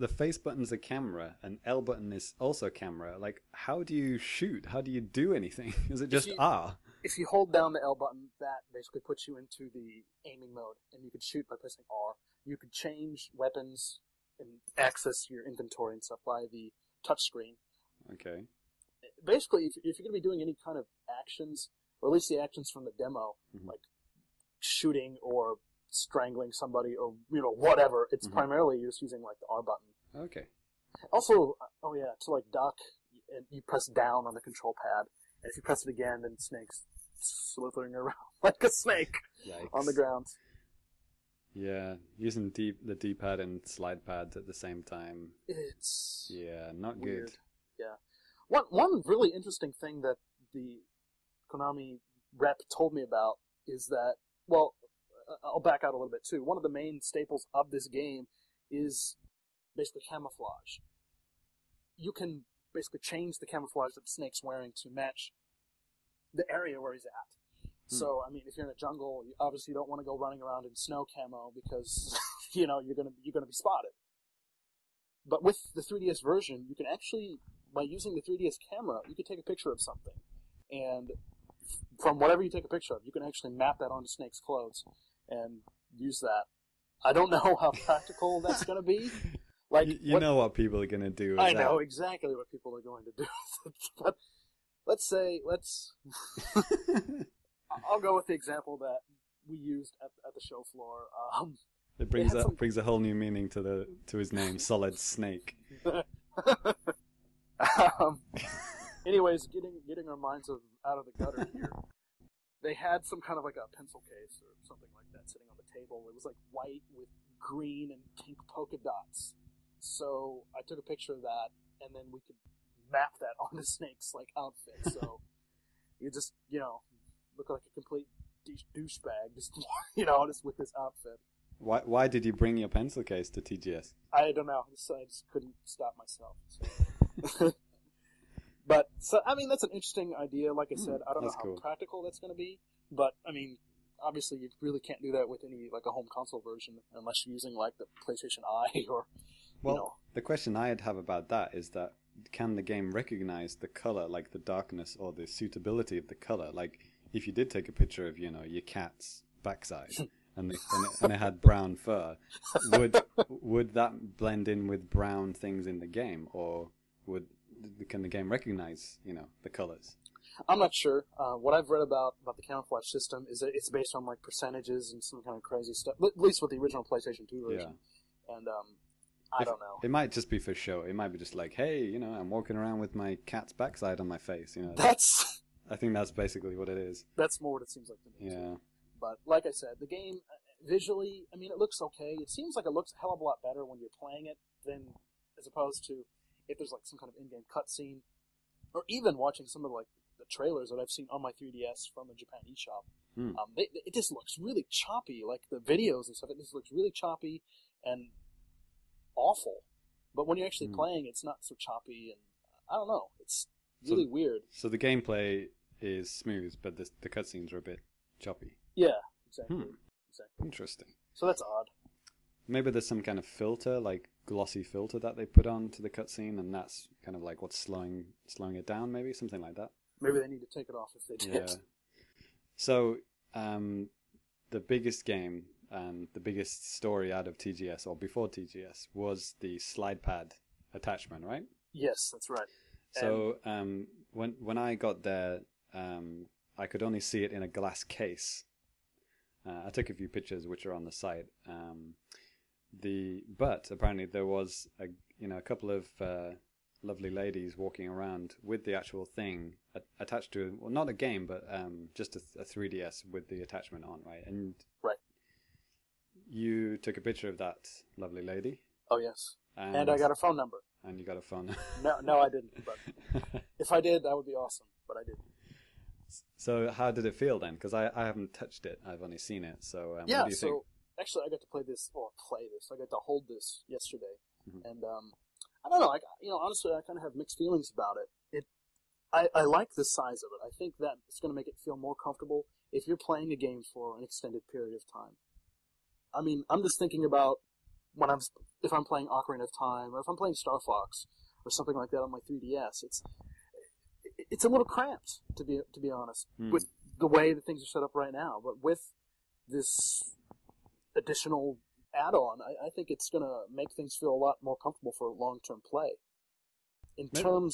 the face button's a camera and L button is also camera, like, how do you shoot? How do you do anything? Is it just R? If you hold down the L button, that basically puts you into the aiming mode, and you can shoot by pressing R. You could change weapons and access your inventory and stuff by the touchscreen. Okay. Basically, if you're going to be doing any kind of actions, or at least the actions from the demo, like shooting or strangling somebody or, you know, whatever, it's primarily you're just using, like, the R button. Okay. Also, oh yeah, to, like, duck, you press down on the control pad. And if you press it again, then Snake's slithering around like a snake on the ground. Yeah, using the D-pad and slide pads at the same time. It's not weird. Good. Yeah, one really interesting thing that the Konami rep told me about is that, well, I'll back out a little bit too. One of the main staples of this game is basically camouflage. You can basically change the camouflage that Snake's wearing to match the area where he's at. So, I mean, if you're in a jungle, you obviously don't want to go running around in snow camo because, you know, you're gonna be spotted. But with the 3DS version, you can actually, by using the 3DS camera, you can take a picture of something. And from whatever you take a picture of, you can actually map that onto Snake's clothes and use that. I don't know how practical that's going to be. Like, you know what people are going to do. I know exactly what people are going to do. But let's say I'll go with the example that we used at the show floor. It brings a whole new meaning to his name, Solid Snake. Anyways, getting our minds out of the gutter here. They had some kind of like a pencil case or something like that sitting on the table. It was like white with green and pink polka dots. So I took a picture of that, and then we could map that onto Snake's like outfit. So you just, look like a complete douchebag, just with this outfit. Why did you bring your pencil case to TGS? I don't know. I just couldn't stop myself. So. But, so, I mean, that's an interesting idea. Like I said, I don't know how practical that's going to be. But, I mean, obviously you really can't do that with any, like, a home console version unless you're using, like, the PlayStation Eye or, the question I'd have about that is that can the game recognize the color, like the darkness or the suitability of the color? Like, if you did take a picture of, your cat's backside and it had brown fur, would that blend in with brown things in the game? Or can the game recognize, the colors? I'm not sure. What I've read about the camouflage system is that it's based on, like, percentages and some kind of crazy stuff, at least with the original PlayStation 2 version. Yeah. And don't know. It might just be for show. It might be just like, hey, I'm walking around with my cat's backside on my face. That's... I think that's basically what it is. That's more what it seems like to me. Yeah. But, like I said, the game, visually, I mean, it looks okay. It seems like it looks a hell of a lot better when you're playing it than as opposed to if there's like some kind of in-game cutscene, or even watching some of like the trailers that I've seen on my 3DS from the Japan eShop. It just looks really choppy, like the videos and stuff. It just looks really choppy and awful. But when you're actually playing, it's not so choppy, and I don't know. It's really weird. So the gameplay is smooth, but the cutscenes are a bit choppy. Yeah, exactly. Exactly. Interesting. So that's odd. Maybe there's some kind of filter, like glossy filter that they put on to the cutscene, and that's kind of like what's slowing it down, maybe something like that. Maybe they need to take it off if they did. Yeah. So, the biggest game and the biggest story out of TGS or before TGS was the slide pad attachment, right? Yes, that's right. So when I got there, I could only see it in a glass case. I took a few pictures which are on the site. But apparently there was a couple of lovely ladies walking around with the actual thing attached to, well, not a game, but just a 3DS with the attachment on, right? And right. You took a picture of that lovely lady. Oh yes, and I got a phone number. And you got a phone number. No, I didn't. But if I did, that would be awesome. But I didn't. So how did it feel then? Because I haven't touched it; I've only seen it. So what do you think? Actually, I got to play this. I got to hold this yesterday, and I don't know. Honestly, I kind of have mixed feelings about it. I like the size of it. I think that it's going to make it feel more comfortable if you're playing a game for an extended period of time. I mean, I'm just thinking about if I'm playing Ocarina of Time or if I'm playing Star Fox or something like that on my 3DS. It's a little cramped to be honest with the way that things are set up right now, but with this additional add-on, I think it's going to make things feel a lot more comfortable for long-term play. Go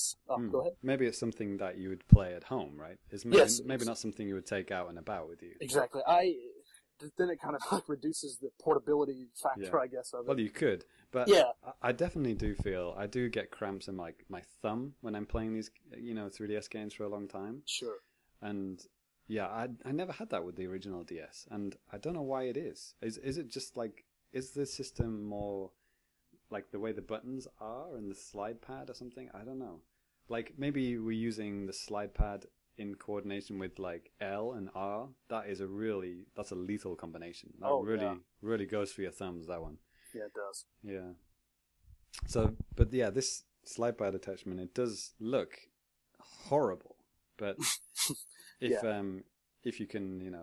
ahead. Maybe it's something that you would play at home, right? Yes. Maybe not something you would take out and about with you. Exactly. Then it kind of like reduces the portability factor, I guess, of it. Well, you could, but yeah. I definitely do feel, I do get cramps in my thumb when I'm playing these, 3DS games for a long time. Sure. And yeah, I never had that with the original DS, and I don't know why it is. Is it just like, is the system more like the way the buttons are and the slide pad or something? I don't know. Like maybe we're using the slide pad in coordination with like L and R. That's a lethal combination. That really goes for your thumbs, that one. Yeah, it does. Yeah. So, but yeah, this slide pad attachment, it does look horrible, but... If you can,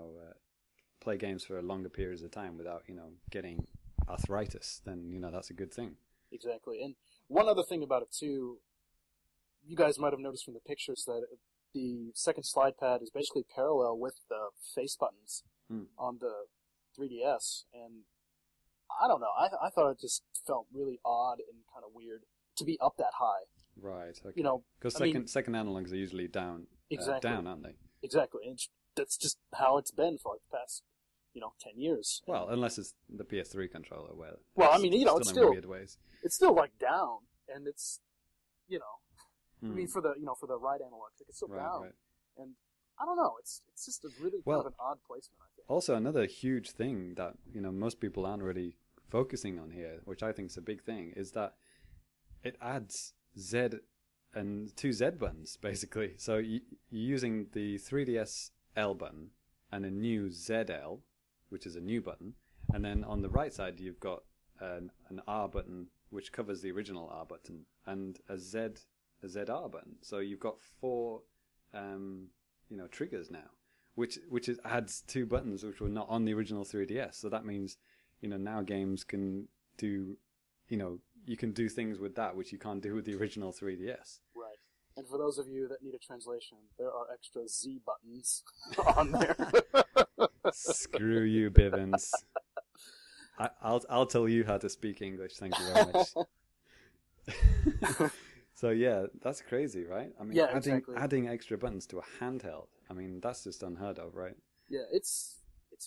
play games for longer periods of time without, getting arthritis, then, that's a good thing. Exactly. And one other thing about it, too, you guys might have noticed from the pictures that the second slide pad is basically parallel with the face buttons on the 3DS, and I don't know, I thought it just felt really odd and kind of weird to be up that high. Right, okay. You know, because second analogs are usually down, exactly. Down, aren't they? Exactly, and that's just how it's been for like the past, 10 years. Well, unless it's the PS3 controller, where it's still like down, and it's, I mean, for the right analog stick, it's still down, and I don't know. It's just a really kind of an odd placement, I think. Also, another huge thing that most people aren't really focusing on here, which I think is a big thing, is that it adds Z and two Z buttons basically. So you're using the 3DS L button and a new ZL, which is a new button, and then on the right side you've got an R button which covers the original R button and a ZR button. So you've got four. Triggers now, which adds two buttons which were not on the original 3DS. So that means, now games can do, you can do things with that which you can't do with the original 3DS. Right. And for those of you that need a translation, there are extra Z buttons on there. Screw you, Bivens. I'll tell you how to speak English. Thank you very much. So yeah, that's crazy, right? I mean, yeah, exactly. Adding extra buttons to a handheld. I mean, that's just unheard of, right? Yeah, it's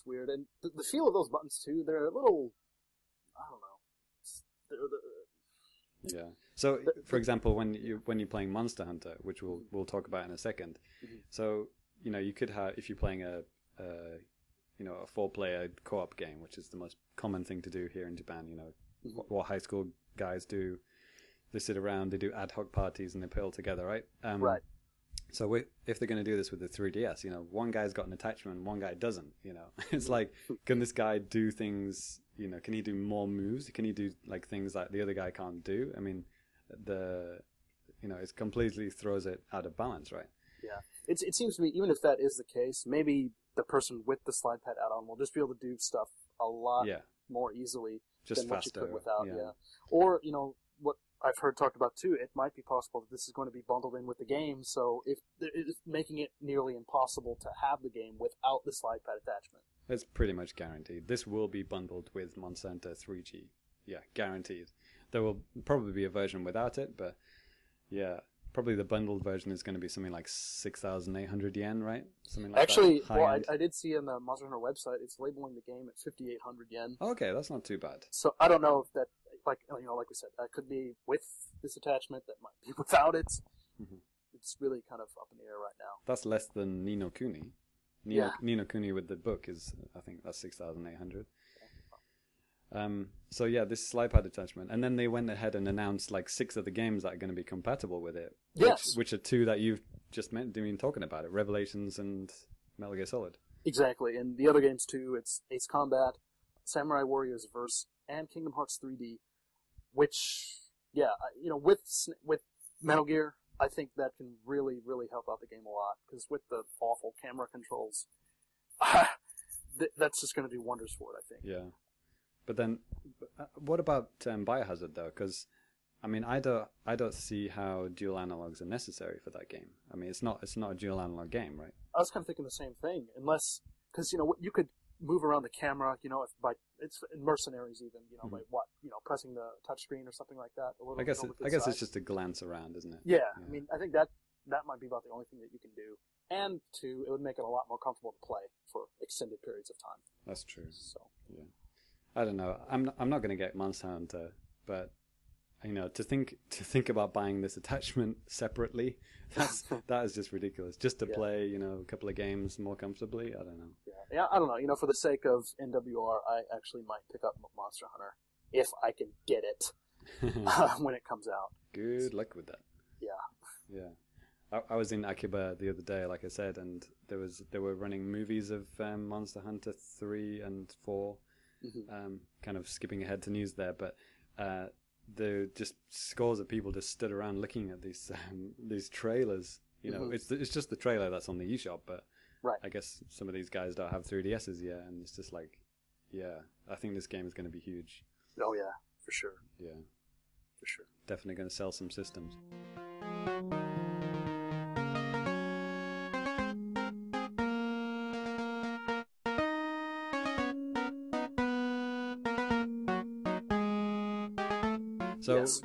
weird, and the feel of those buttons too. They're a little, I don't know. Yeah. So, for example, when you're playing Monster Hunter, which we'll talk about in a second, so you could have, if you're playing a 4-player co-op game, which is the most common thing to do here in Japan. What high school guys do. They sit around, they do ad hoc parties, and they pull together, right? Right. So if they're going to do this with the 3DS, one guy's got an attachment, one guy doesn't, It's like, can this guy do things, can he do more moves? Can he do, like, things that the other guy can't do? I mean, it completely throws it out of balance, right? Yeah. It seems to me, even if that is the case, maybe the person with the slide pad add-on will just be able to do stuff a lot more easily than what you could without, yeah. Or, what I've heard talked about too, it might be possible that this is going to be bundled in with the game, so it's making it nearly impossible to have the game without the slide pad attachment. That's pretty much guaranteed. This will be bundled with Monster Hunter 3G. Yeah, guaranteed. There will probably be a version without it, but yeah, probably the bundled version is going to be something like 6,800 yen, right? Something like that. Actually, well, I did see on the Monster Hunter website, it's labeling the game at 5,800 yen. Okay, that's not too bad. So I don't know if that... like we said, that could be with this attachment, that might be without it. Mm-hmm. It's really kind of up in the air right now. That's less than Ni No Kuni. Ni No Kuni with the book is, I think, that's 6,800. Okay. So yeah, this slide pad attachment. And then they went ahead and announced like 6 other games that are going to be compatible with it. Yes. Which are 2 that you've just been talking about, it, Revelations and Metal Gear Solid. Exactly. And the other games too, it's Ace Combat, Samurai Warriors Verse, and Kingdom Hearts 3D. Which, yeah, with Metal Gear, I think that can really, really help out the game a lot. Because with the awful camera controls, that's just going to do wonders for it, I think. Yeah. But then, what about Biohazard, though? Because, I mean, I don't see how dual analogs are necessary for that game. I mean, it's not a dual analog game, right? I was kind of thinking the same thing. Unless, because, you could move around the camera, it's in Mercenaries even, by pressing the touchscreen or something like that. I guess it's just a glance around, isn't it? Yeah. I mean, I think that might be about the only thing that you can do. And it would make it a lot more comfortable to play for extended periods of time. That's true. So yeah, I don't know. I'm not going to get Monster Hunter, but to think about buying this attachment separately, that is just ridiculous. Just to play, a couple of games more comfortably, I don't know. Yeah, I don't know. For the sake of NWR, I actually might pick up Monster Hunter if I can get it when it comes out. Good luck with that. Yeah. Yeah. I was in Akihabara the other day, like I said, and they were running movies of Monster Hunter 3 and 4, kind of skipping ahead to news there, but... just scores of people just stood around looking at these trailers. It's just the trailer that's on the eShop, but I guess some of these guys don't have 3DSs yet, and it's just like, yeah, I think this game is going to be huge. Oh yeah, for sure. Yeah, for sure. Definitely going to sell some systems. So, yes.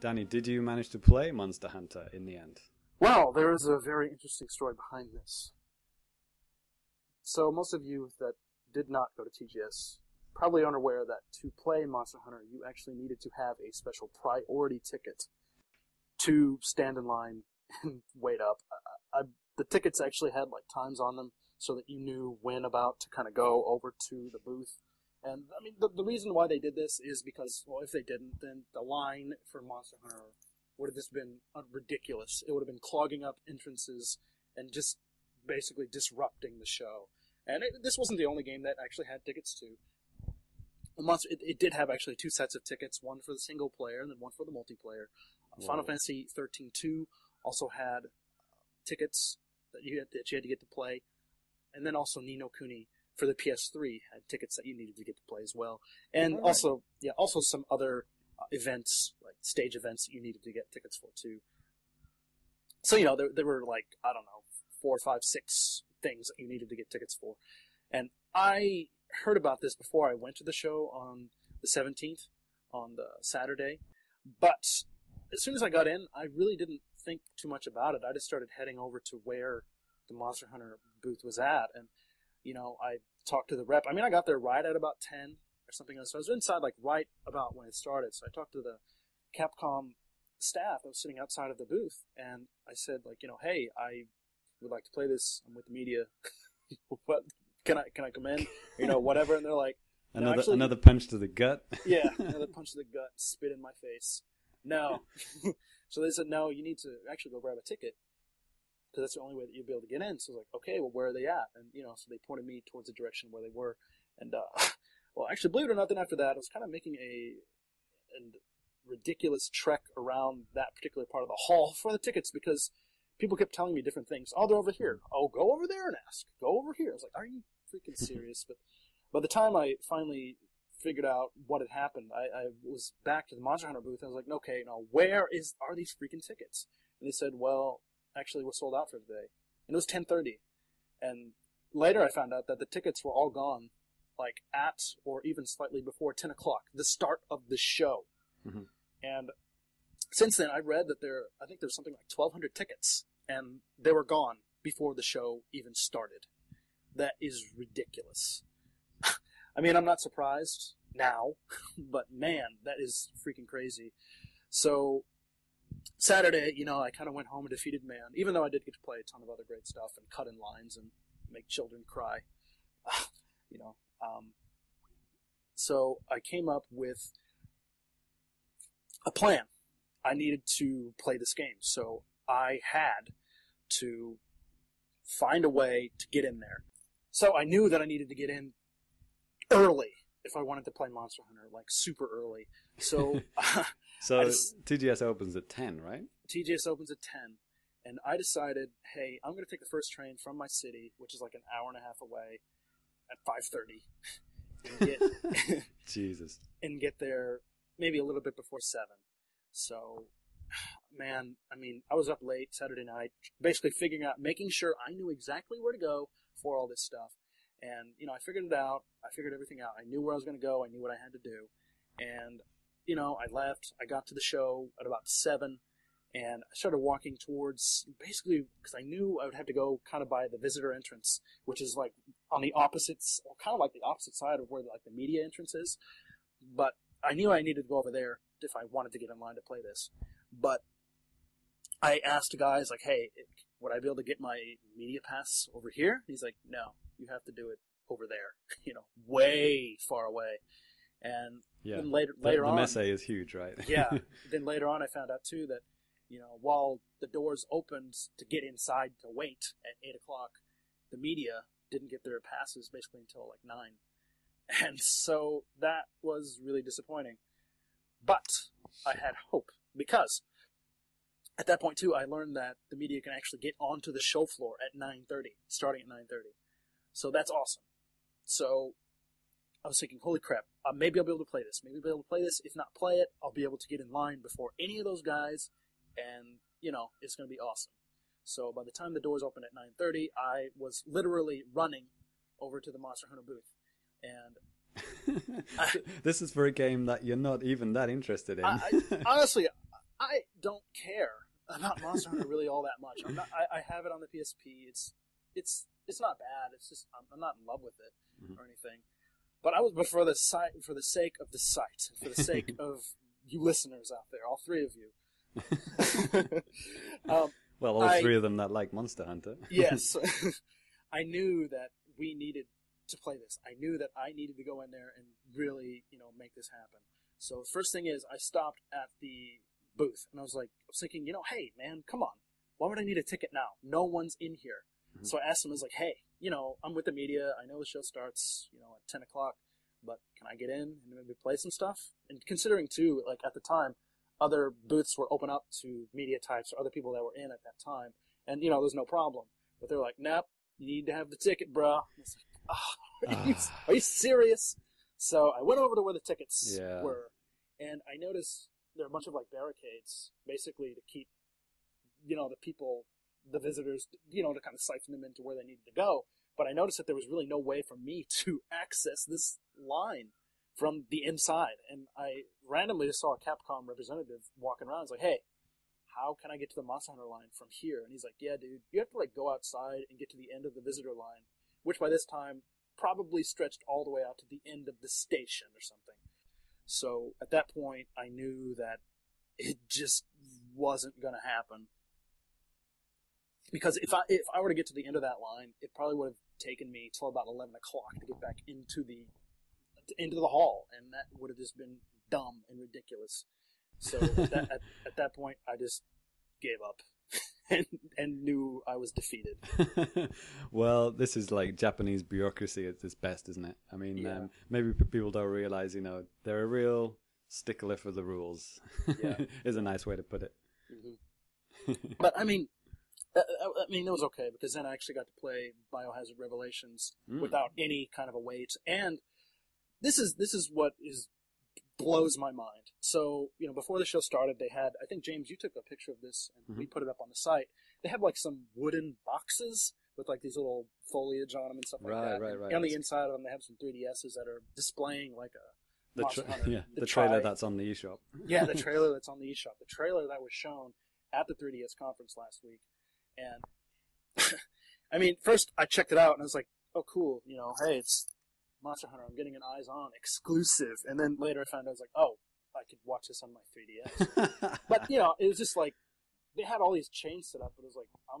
Danny, did you manage to play Monster Hunter in the end? Well, there is a very interesting story behind this. So most of you that did not go to TGS probably aren't aware that to play Monster Hunter, you actually needed to have a special priority ticket to stand in line and wait up. The tickets actually had like times on them so that you knew when about to kind of go over to the booth. And I mean, the reason why they did this is because, well, if they didn't, then the line for Monster Hunter would have just been ridiculous. It would have been clogging up entrances and just basically disrupting the show. And this wasn't the only game that actually had tickets to. It did have actually two sets of tickets, one for the single player and then one for the multiplayer. Whoa. Final Fantasy XIII-2 also had tickets that you had to get to play. And then also Ni No Kuni for the PS3 had tickets that you needed to get to play as well. And right. also some other events, like stage events that you needed to get tickets for too. So, you know, there were like, I don't know, 4, 5, 6 things that you needed to get tickets for. And I heard about this before I went to the show on the 17th, on the Saturday. But as soon as I got in, I really didn't think too much about it. I just started heading over to where the Monster Hunter booth was at. And, you know, I talked to the rep. I mean, I got there right at about 10 or something else. So I was inside like right about when it started. So I talked to the Capcom staff that was sitting outside of the booth. And I said, like, you know, hey, I would like to play this. I'm with the media. What? Can I come in? You know, whatever. And they're like, no, another punch to the gut. Yeah, another punch to the gut. Spit in my face. No. So they said, no, you need to actually go grab a ticket because that's the only way that you'll be able to get in. So I was like, okay, well, where are they at? And, you know, so they pointed me towards the direction where they were. And, well, actually, believe it or not, then after that, I was kind of making a ridiculous trek around that particular part of the hall for the tickets because people kept telling me different things. Oh, they're over here. Oh, go over there and ask. Go over here. I was like, are you freaking serious? But by the time I finally figured out what had happened, I was back to the Monster Hunter booth. And I was like, okay, now where are these freaking tickets? And they said, well, actually, we're sold out for today. And it was 10:30. And later I found out that the tickets were all gone, like at or even slightly before 10 o'clock, the start of the show. Mm-hmm. And since then, I read that I think there's something like 1,200 tickets, and they were gone before the show even started. That is ridiculous. I mean, I'm not surprised now, but man, that is freaking crazy. So Saturday, you know, I kind of went home a defeated man, even though I did get to play a ton of other great stuff and cut in lines and make children cry, you know. So I came up with a plan. I needed to play this game, so I had to find a way to get in there. So I knew that I needed to get in early if I wanted to play Monster Hunter, like super early. So TGS opens at 10, right? TGS opens at 10, and I decided, hey, I'm going to take the first train from my city, which is like an hour and a half away, at 5:30. And get, Jesus. And get there maybe a little bit before 7. So, man, I mean, I was up late Saturday night, basically figuring out, making sure I knew exactly where to go for all this stuff. And, you know, I figured it out. I figured everything out. I knew where I was going to go. I knew what I had to do. And, you know, I left. I got to the show at about 7, and I started walking towards, basically, because I knew I would have to go kind of by the visitor entrance, which is like on the opposite, or kind of like the opposite side of where like the media entrance is. But I knew I needed to go over there if I wanted to get in line to play this. But I asked guys, like, hey, would I be able to get my media pass over here? And he's like, no, you have to do it over there, you know, way far away. And yeah, then later on, the mess is huge, right? Yeah. Then later on, I found out too that, you know, while the doors opened to get inside to wait at 8 o'clock, the media didn't get their passes basically until like 9. And so that was really disappointing. But I had hope because at that point, too, I learned that the media can actually get onto the show floor at 9:30, starting at 9:30. So that's awesome. So I was thinking, holy crap, maybe I'll be able to play this. Maybe I'll be able to play this. If not play it, I'll be able to get in line before any of those guys. And, you know, it's going to be awesome. So by the time the doors opened at 9:30, I was literally running over to the Monster Hunter booth. And This is for a game that you're not even that interested in. Honestly, I don't care about Monster Hunter really all that much. I have it on the PSP. It's not bad. It's just I'm not in love with it or anything. But I was, but for the site, for the sake of the site, for the sake of you listeners out there, all three of you. Well, all three of them that like Monster Hunter. Yes, I knew that we needed to play this. I knew that I needed to go in there and really, you know, make this happen. So first thing is, I stopped at the booth and I was like, I was thinking, you know, hey man, come on, why would I need a ticket now? No one's in here. So I asked him, I was like, hey, you know, I'm with the media. I know the show starts, you know, at 10 o'clock, but can I get in and maybe play some stuff? And considering, too, like at the time, other booths were open up to media types or other people that were in at that time. And, you know, there's no problem. But they're like, nope, you need to have the ticket, bro. And it's like, oh, are you serious? So I went over to where the tickets were, and I noticed there are a bunch of, like, barricades, basically, to keep, you know, the people... the visitors, you know, to kind of siphon them into where they needed to go. But I noticed that there was really no way for me to access this line from the inside. And I randomly just saw a Capcom representative walking around. I was like, hey, how can I get to the Monster Hunter line from here? And he's like, yeah, dude, you have to, like, go outside and get to the end of the visitor line, which by this time probably stretched all the way out to the end of the station or something. So at that point, I knew that it just wasn't going to happen. Because if I were to get to the end of that line, it probably would have taken me till about 11 o'clock to get back into the hall, and that would have just been dumb and ridiculous. So at that point, I just gave up and knew I was defeated. Well, this is like Japanese bureaucracy at its best, isn't it? I mean, maybe people don't realize, you know, they're a real stickler for the rules. Yeah, is a nice way to put it. Mm-hmm. But I mean. It was okay, because then I actually got to play Biohazard Revelations without any kind of a wait. And this is what blows my mind. So, you know, before the show started, they had, I think, James, you took a picture of this, and we put it up on the site. They had, like, some wooden boxes with, like, these little foliage on them and stuff like that. Right. And on the inside of them, they have some 3DSs that are displaying, like, the trailer that's on the eShop. Yeah, the trailer that's on the eShop. The trailer that was shown at the 3DS conference last week. And, I mean, first I checked it out, and I was like, oh, cool, you know, hey, it's Monster Hunter, I'm getting an Eyes On exclusive. And then later I found out, I was like, oh, I could watch this on my 3DS. But, you know, it was just like, they had all these chains set up, but it was like, I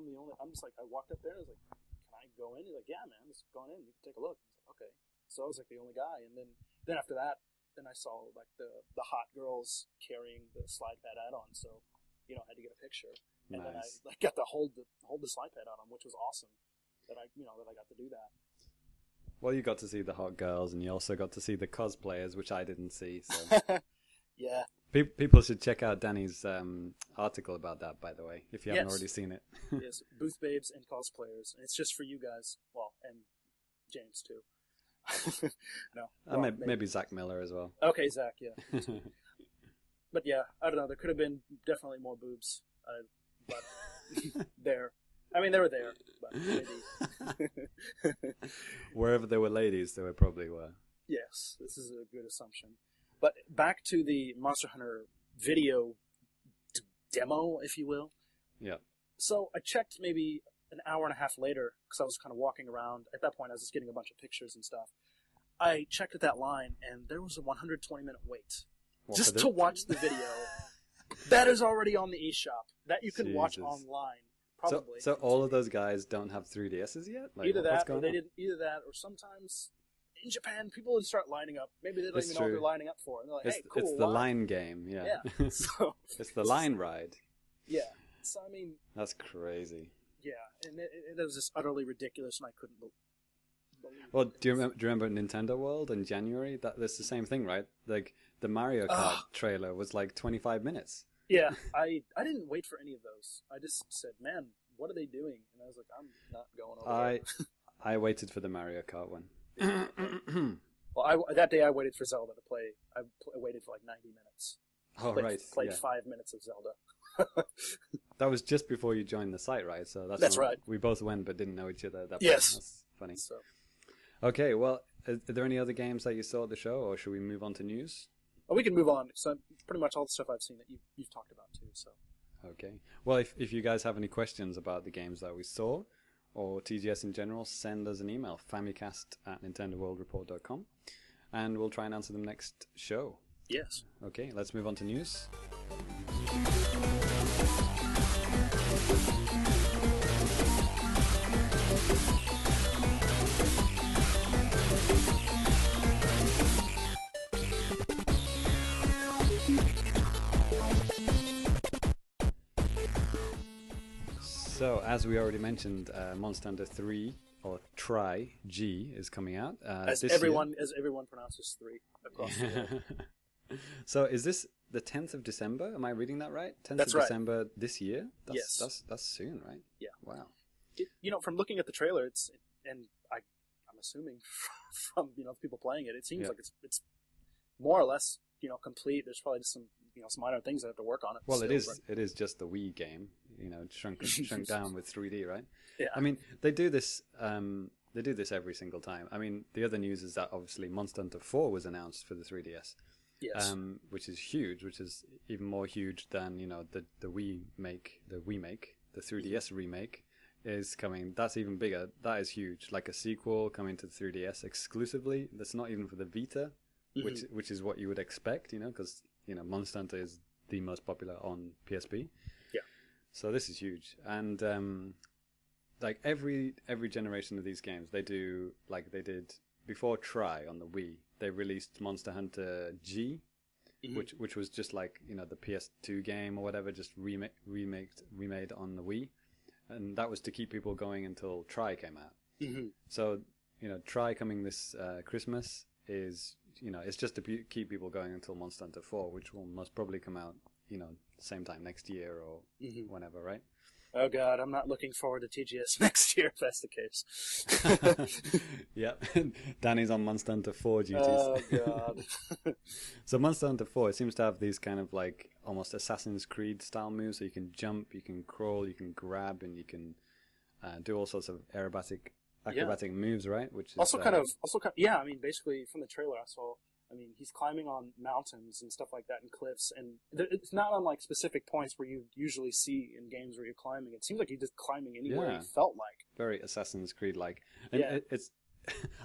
walked up there, and I was like, can I go in? He's like, yeah, man, I'm just going in, you can take a look. I was like, okay. So I was like the only guy, and then after that, then I saw, like, the hot girls carrying the slide pad add-on, so, you know, I had to get a picture. And nice. Then I got to hold the slide pad on them, which was awesome that I got to do that. Well, you got to see the hot girls, and you also got to see the cosplayers, which I didn't see. So. Yeah. People should check out Danny's article about that, by the way, if you haven't already seen it. Yes, booth babes and cosplayers. And it's just for you guys. Well, and James, too. No. Maybe Zach Miller as well. Okay, Zach, yeah. But yeah, I don't know. There could have been definitely more boobs. But I mean, they were there, but maybe. Wherever there were ladies, there probably were. Yes, this is a good assumption. But back to the Monster Hunter video demo, if you will. Yeah. So I checked maybe an hour and a half later, because I was kind of walking around. At that point, I was just getting a bunch of pictures and stuff. I checked at that line, and there was a 120-minute wait just to watch the video. That is already on the eShop. That you can watch online, probably. So all of those guys don't have 3DSs yet? Like, either that, or sometimes in Japan, people would start lining up. Maybe they don't even know what they're lining up for. And they're like, hey, cool. It's the line game, yeah. So, it's the line ride. Yeah. So, I mean... That's crazy. Yeah, and it was just utterly ridiculous, and I couldn't believe it. Well, do you remember Nintendo World in January? That's the same thing, right? Like... The Mario Kart trailer was like 25 minutes. Yeah, I didn't wait for any of those. I just said, man, what are they doing? And I was like, I'm not going over there. I waited for the Mario Kart one. Yeah. Well, that day I waited for Zelda to play. I waited for like 90 minutes. Oh, right. Played 5 minutes of Zelda. That was just before you joined the site, right? So that's right. We both went but didn't know each other at that point. Yes. That's funny. So. Okay, well, Are there any other games that you saw at the show, or should we move on to news? Oh, we can move on. So pretty much all the stuff I've seen that you've talked about too. So. Okay. Well, if you guys have any questions about the games that we saw, or TGS in general, send us an email, famicast@nintendoworldreport.com, and we'll try and answer them next show. Yes. Okay, let's move on to news. So, as we already mentioned, Monster Hunter 3, or Tri-G, is coming out. As everyone pronounces 3 across the world. So, is this the 10th of December? Am I reading that right? 10th that's of right. December this year? Yes. That's soon, right? Yeah. Wow. You know, from looking at the trailer, it's, and I'm assuming from, you know, people playing it, it seems like it's more or less, you know, complete. There's probably just some, you know, some minor things that have to work on it. Well, it is just the Wii game, you know, shrunk down with 3D, right? Yeah. I mean, they do this every single time. I mean, the other news is that obviously Monster Hunter 4 was announced for the 3DS. Yes. Which is huge, which is even more huge than, you know, the 3DS remake is coming. That's even bigger. That is huge. Like a sequel coming to the 3DS exclusively. That's not even for the Vita, which is what you would expect, you know, because you know, Monster Hunter is the most popular on PSP. Yeah. So this is huge. And like every generation of these games, they do, like they did before Tri on the Wii, they released Monster Hunter G, which was just like, you know, the PS2 game or whatever, just remade on the Wii. And that was to keep people going until Tri came out. Mm-hmm. So, you know, Tri coming this Christmas is, you know, it's just to keep people going until Monster Hunter 4, which will most probably come out, you know, same time next year or whenever, right? Oh, God, I'm not looking forward to TGS next year, if that's the case. Yeah, Danny's on Monster Hunter 4 duties. Oh, God. So Monster Hunter 4, it seems to have these kind of, like, almost Assassin's Creed-style moves. So you can jump, you can crawl, you can grab, and you can do all sorts of acrobatic moves, right? Which is also kind of, I mean, basically from the trailer, I saw. I mean, he's climbing on mountains and stuff like that, and cliffs, and it's not on like specific points where you usually see in games where you're climbing. It seems like you're just climbing anywhere you felt like. Very Assassin's Creed like. Yeah.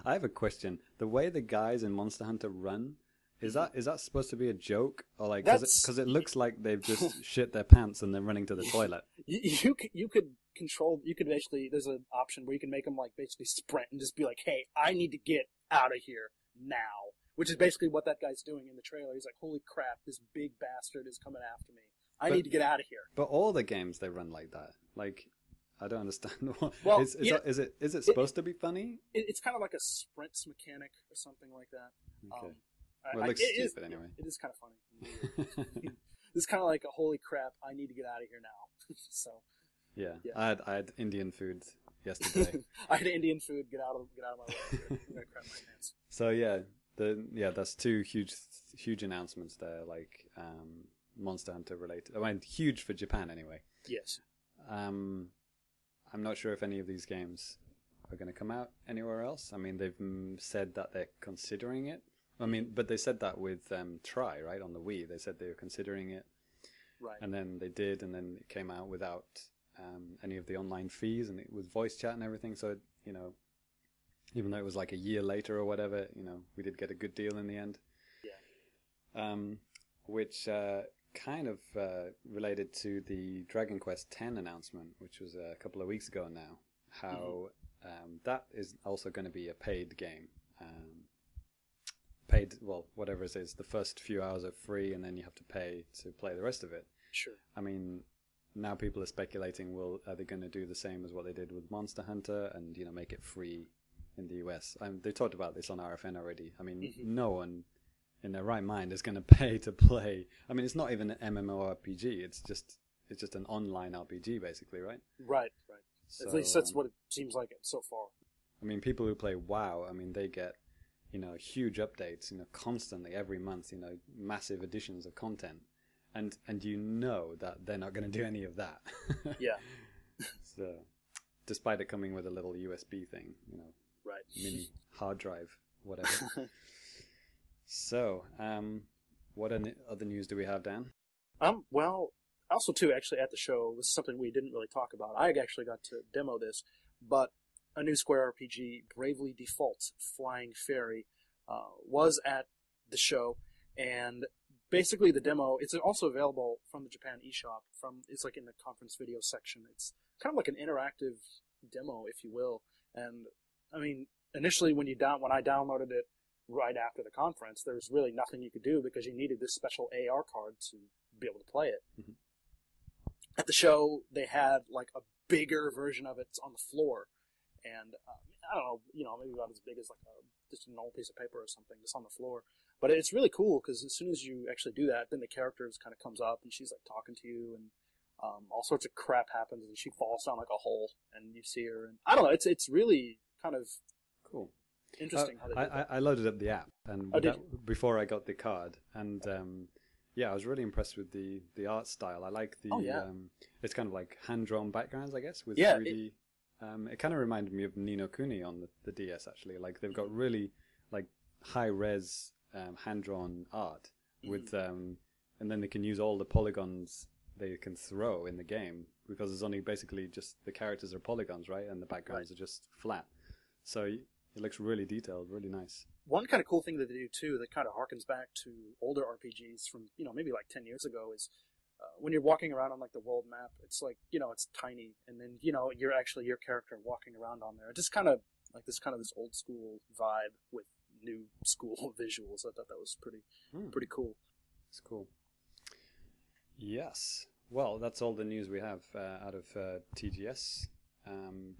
I have a question. The way the guys in Monster Hunter run, is that supposed to be a joke, or like because it looks like they've just shit their pants and they're running to the toilet? You could control. You could basically, there's an option where you can make them like basically sprint and just be like, hey, I need to get out of here now, which is basically what that guy's doing in the trailer. He's like, holy crap, this big bastard is coming after me, I need to get out of here. But all the games, they run like that. Like, I don't understand. Well, is it supposed to be funny? It's kind of like a sprints mechanic or something like that. Okay. Well, it looks stupid anyway. It is kind of funny. It's kind of like a holy crap, I need to get out of here now. So Yeah, I had Indian food yesterday. I had Indian food. Get out of my way! I'm gonna crap my pants. So that's two huge announcements there. Like Monster Hunter related. I mean, huge for Japan anyway. Yes. I'm not sure if any of these games are going to come out anywhere else. I mean, they've said that they're considering it. I mean, but they said that with Tri, right, on the Wii. They said they were considering it. Right. And then they did, and then it came out without any of the online fees, and it was voice chat and everything. So, you know, even though it was like a year later or whatever, you know, we did get a good deal in the end. Yeah. Which kind of related to the Dragon Quest X announcement, which was a couple of weeks ago now. How that is also going to be a paid game. Paid, well, whatever it is, the first few hours are free, and then you have to pay to play the rest of it. Sure. I mean, now people are speculating, are they going to do the same as what they did with Monster Hunter and, you know, make it free in the US? They talked about this on RFN already. I mean, no one in their right mind is going to pay to play. I mean, it's not even an MMORPG. It's just an online RPG, basically, right? Right. So, at least that's what it seems like so far. I mean, people who play WoW, I mean, they get, you know, huge updates, you know, constantly every month, you know, massive additions of content. And you know that they're not going to do any of that. Yeah. So, despite it coming with a little USB thing, you know, right, mini hard drive whatever. So, what other news do we have, Dan? Well, also, too, actually, at the show, this is something we didn't really talk about. I actually got to demo this, but a new Square RPG, Bravely Default's Flying Fairy, was at the show, and basically the demo, it's also available from the Japan eShop. It's like in the conference video section. It's kind of like an interactive demo, if you will. And, I mean, initially when I downloaded it right after the conference, there was really nothing you could do because you needed this special AR card to be able to play it. Mm-hmm. At the show, they had like a bigger version of it on the floor, and I don't know, maybe about as big as like just an old piece of paper or something that's on the floor. But it's really cool because as soon as you actually do that, then the character kind of comes up and she's like talking to you, and all sorts of crap happens, and she falls down like a hole, and you see her, and I don't know, it's really kind of cool, interesting. How they did that. I loaded up the app and before I got the card, and yeah, I was really impressed with the art style. I like the it's kind of like hand-drawn backgrounds, I guess, with 3D. It kind of reminded me of Ni No Kuni on the DS, actually. Like, they've got really like high-res hand-drawn art with, and then they can use all the polygons they can throw in the game, because there's only basically just the characters are polygons, right? And the backgrounds are just flat. So it looks really detailed, really nice. One kind of cool thing that they do, too, that kind of harkens back to older RPGs from, maybe like 10 years ago is when you're walking around on, like, the world map, it's like, it's tiny. And then, you're actually your character walking around on there. It just kind of, like, this old school vibe with new school visuals. I thought that was pretty cool. It's cool. Yes. Well, that's all the news we have out of TGS.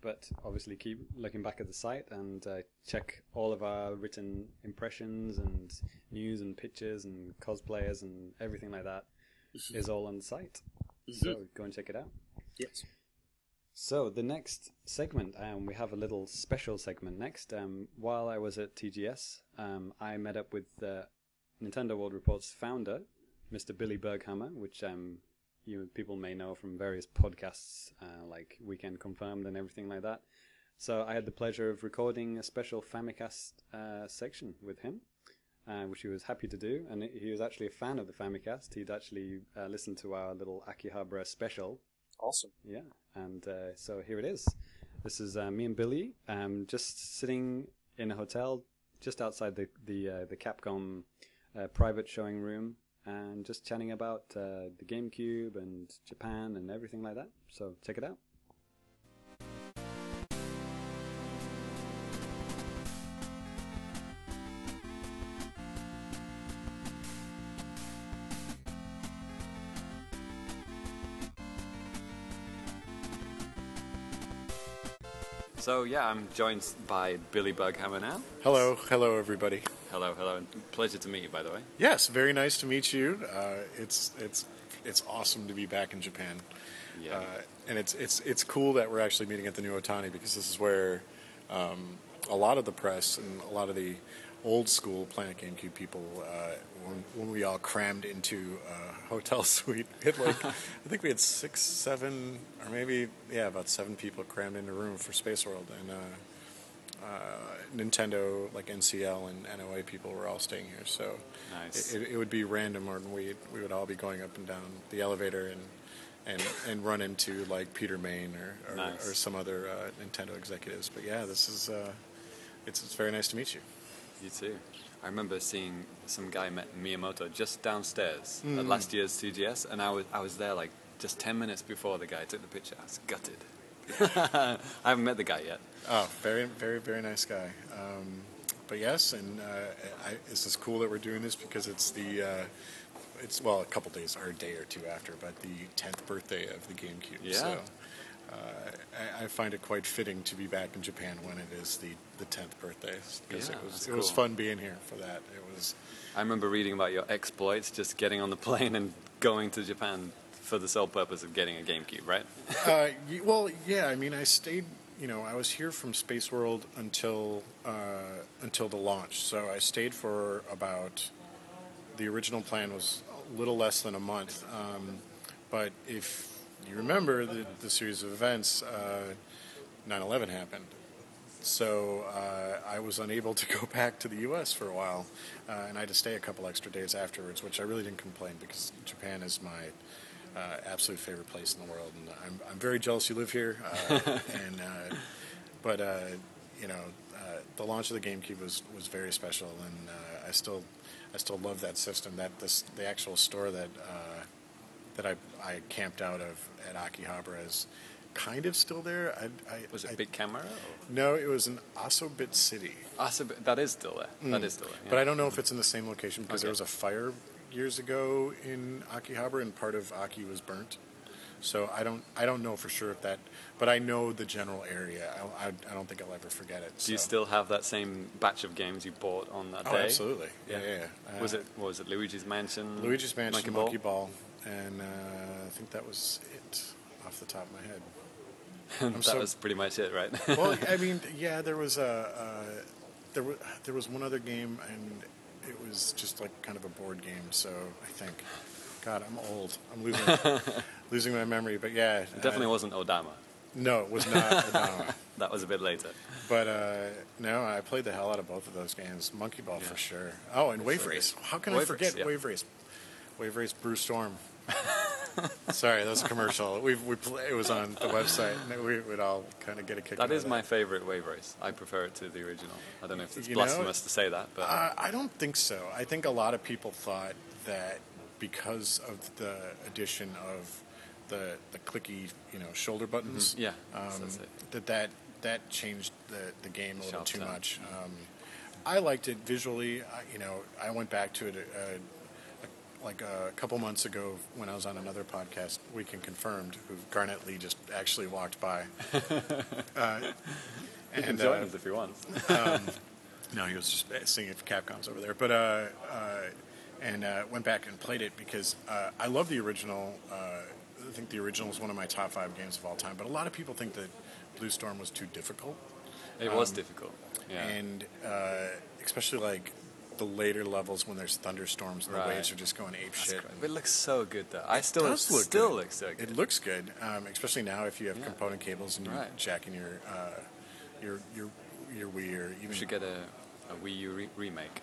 But obviously keep looking back at the site and check all of our written impressions and news and pictures and cosplayers and everything like that is all on the site. So go and check it out. Yes. So the next segment, we have a little special segment next. While I was at TGS, I met up with Nintendo World Report's founder, Mr. Billy Berghammer, which people may know from various podcasts like Weekend Confirmed and everything like that. So I had the pleasure of recording a special Famicast section with him, which he was happy to do. And he was actually a fan of the Famicast. He'd actually listened to our little Akihabara special. Awesome. Yeah. And so here it is. This is me and Billy just sitting in a hotel just outside the Capcom private showing room, and just chatting about the GameCube and Japan and everything like that. So check it out. So yeah, I'm joined by Billy Berghammer now. Hello, hello everybody. Hello, hello, and pleasure to meet you, by the way. Yes, very nice to meet you. It's awesome to be back in Japan. Yeah. And it's cool that we're actually meeting at the new Otani, because this is where a lot of the press and a lot of the old school Planet GameCube people, when we all crammed into a hotel suite, we had like, I think we had 6, 7, or maybe, yeah, about 7 people crammed in a room for Space World, and Nintendo, like NCL and NOA people were all staying here, so nice. It would be random, or we would all be going up and down the elevator and run into like Peter Main or some other Nintendo executives. But yeah, this is it's very nice to meet you. You too. I remember seeing some guy met Miyamoto just downstairs at last year's TGS, and I was there like just 10 minutes before the guy took the picture. I was gutted. I haven't met the guy yet. Oh, very, very, very nice guy. But yes, and this is cool that we're doing this because it's a couple days or a day or two after, but the 10th birthday of the GameCube. Yeah. So I find it quite fitting to be back in Japan when it is the 10th birthday, because it was fun being here for that. It was. I remember reading about your exploits, just getting on the plane and going to Japan for the sole purpose of getting a GameCube, right? Well, yeah. I mean, I stayed. I was here from Space World until the launch. So I stayed for about, the original plan was a little less than a month. But if you remember the series of events, 9/11 happened. So I was unable to go back to the U.S. for a while, and I had to stay a couple extra days afterwards, which I really didn't complain because Japan is my absolute favorite place in the world, and I'm very jealous you live here. The launch of the GameCube was very special, and I still love that system. The actual store that I camped out of at Akihabara is kind of still there. Was it Big Camera? No, it was in Asobit City. That is still there. Mm. That is still there. Yeah. But I don't know if it's in the same location because there was a fire years ago in Akihabara, and part of Aki was burnt. So I don't know for sure if that, but I know the general area. I don't think I'll ever forget it. Do you still have that same batch of games you bought on that day? Oh, absolutely. Yeah. Was it Luigi's Mansion? Luigi's Mansion, Monkey Ball, and I think that was it off the top of my head. That was pretty much it, right? Well, I mean, yeah, there was one other game, and it was just like kind of a board game. So I think. God, I'm old. I'm losing my memory, but yeah. It definitely wasn't Odama. No, it was not Odama. That was a bit later. But no, I played the hell out of both of those games. Monkey Ball for sure. Oh, and Wave Race. How can I forget Wave Race? Wave Race, Brew Storm. Sorry, that was a commercial. It was on the website, and we would all kind of get a kick out of that. That is my favorite Wave Race. I prefer it to the original. I don't know if it's blasphemous to say that. But I don't think so. I think a lot of people thought that because of the addition of the clicky, shoulder buttons, that changed the game a little too much. I liked it visually. I went back to it like a couple months ago when I was on another podcast, Weekend Confirmed, who Garnet Lee just actually walked by. You can join us if he wants. No, he was just singing for Capcom's over there, but. And went back and played it because I love the original. I think the original is one of my top 5 games of all time. But a lot of people think that Blue Storm was too difficult. It was difficult, yeah. And especially like the later levels when there's thunderstorms and the waves are just going apeshit. It looks so good though. It still looks so good. It looks good, especially now if you have component cables and you're jacking your Wii or even. You should get a Wii U remake.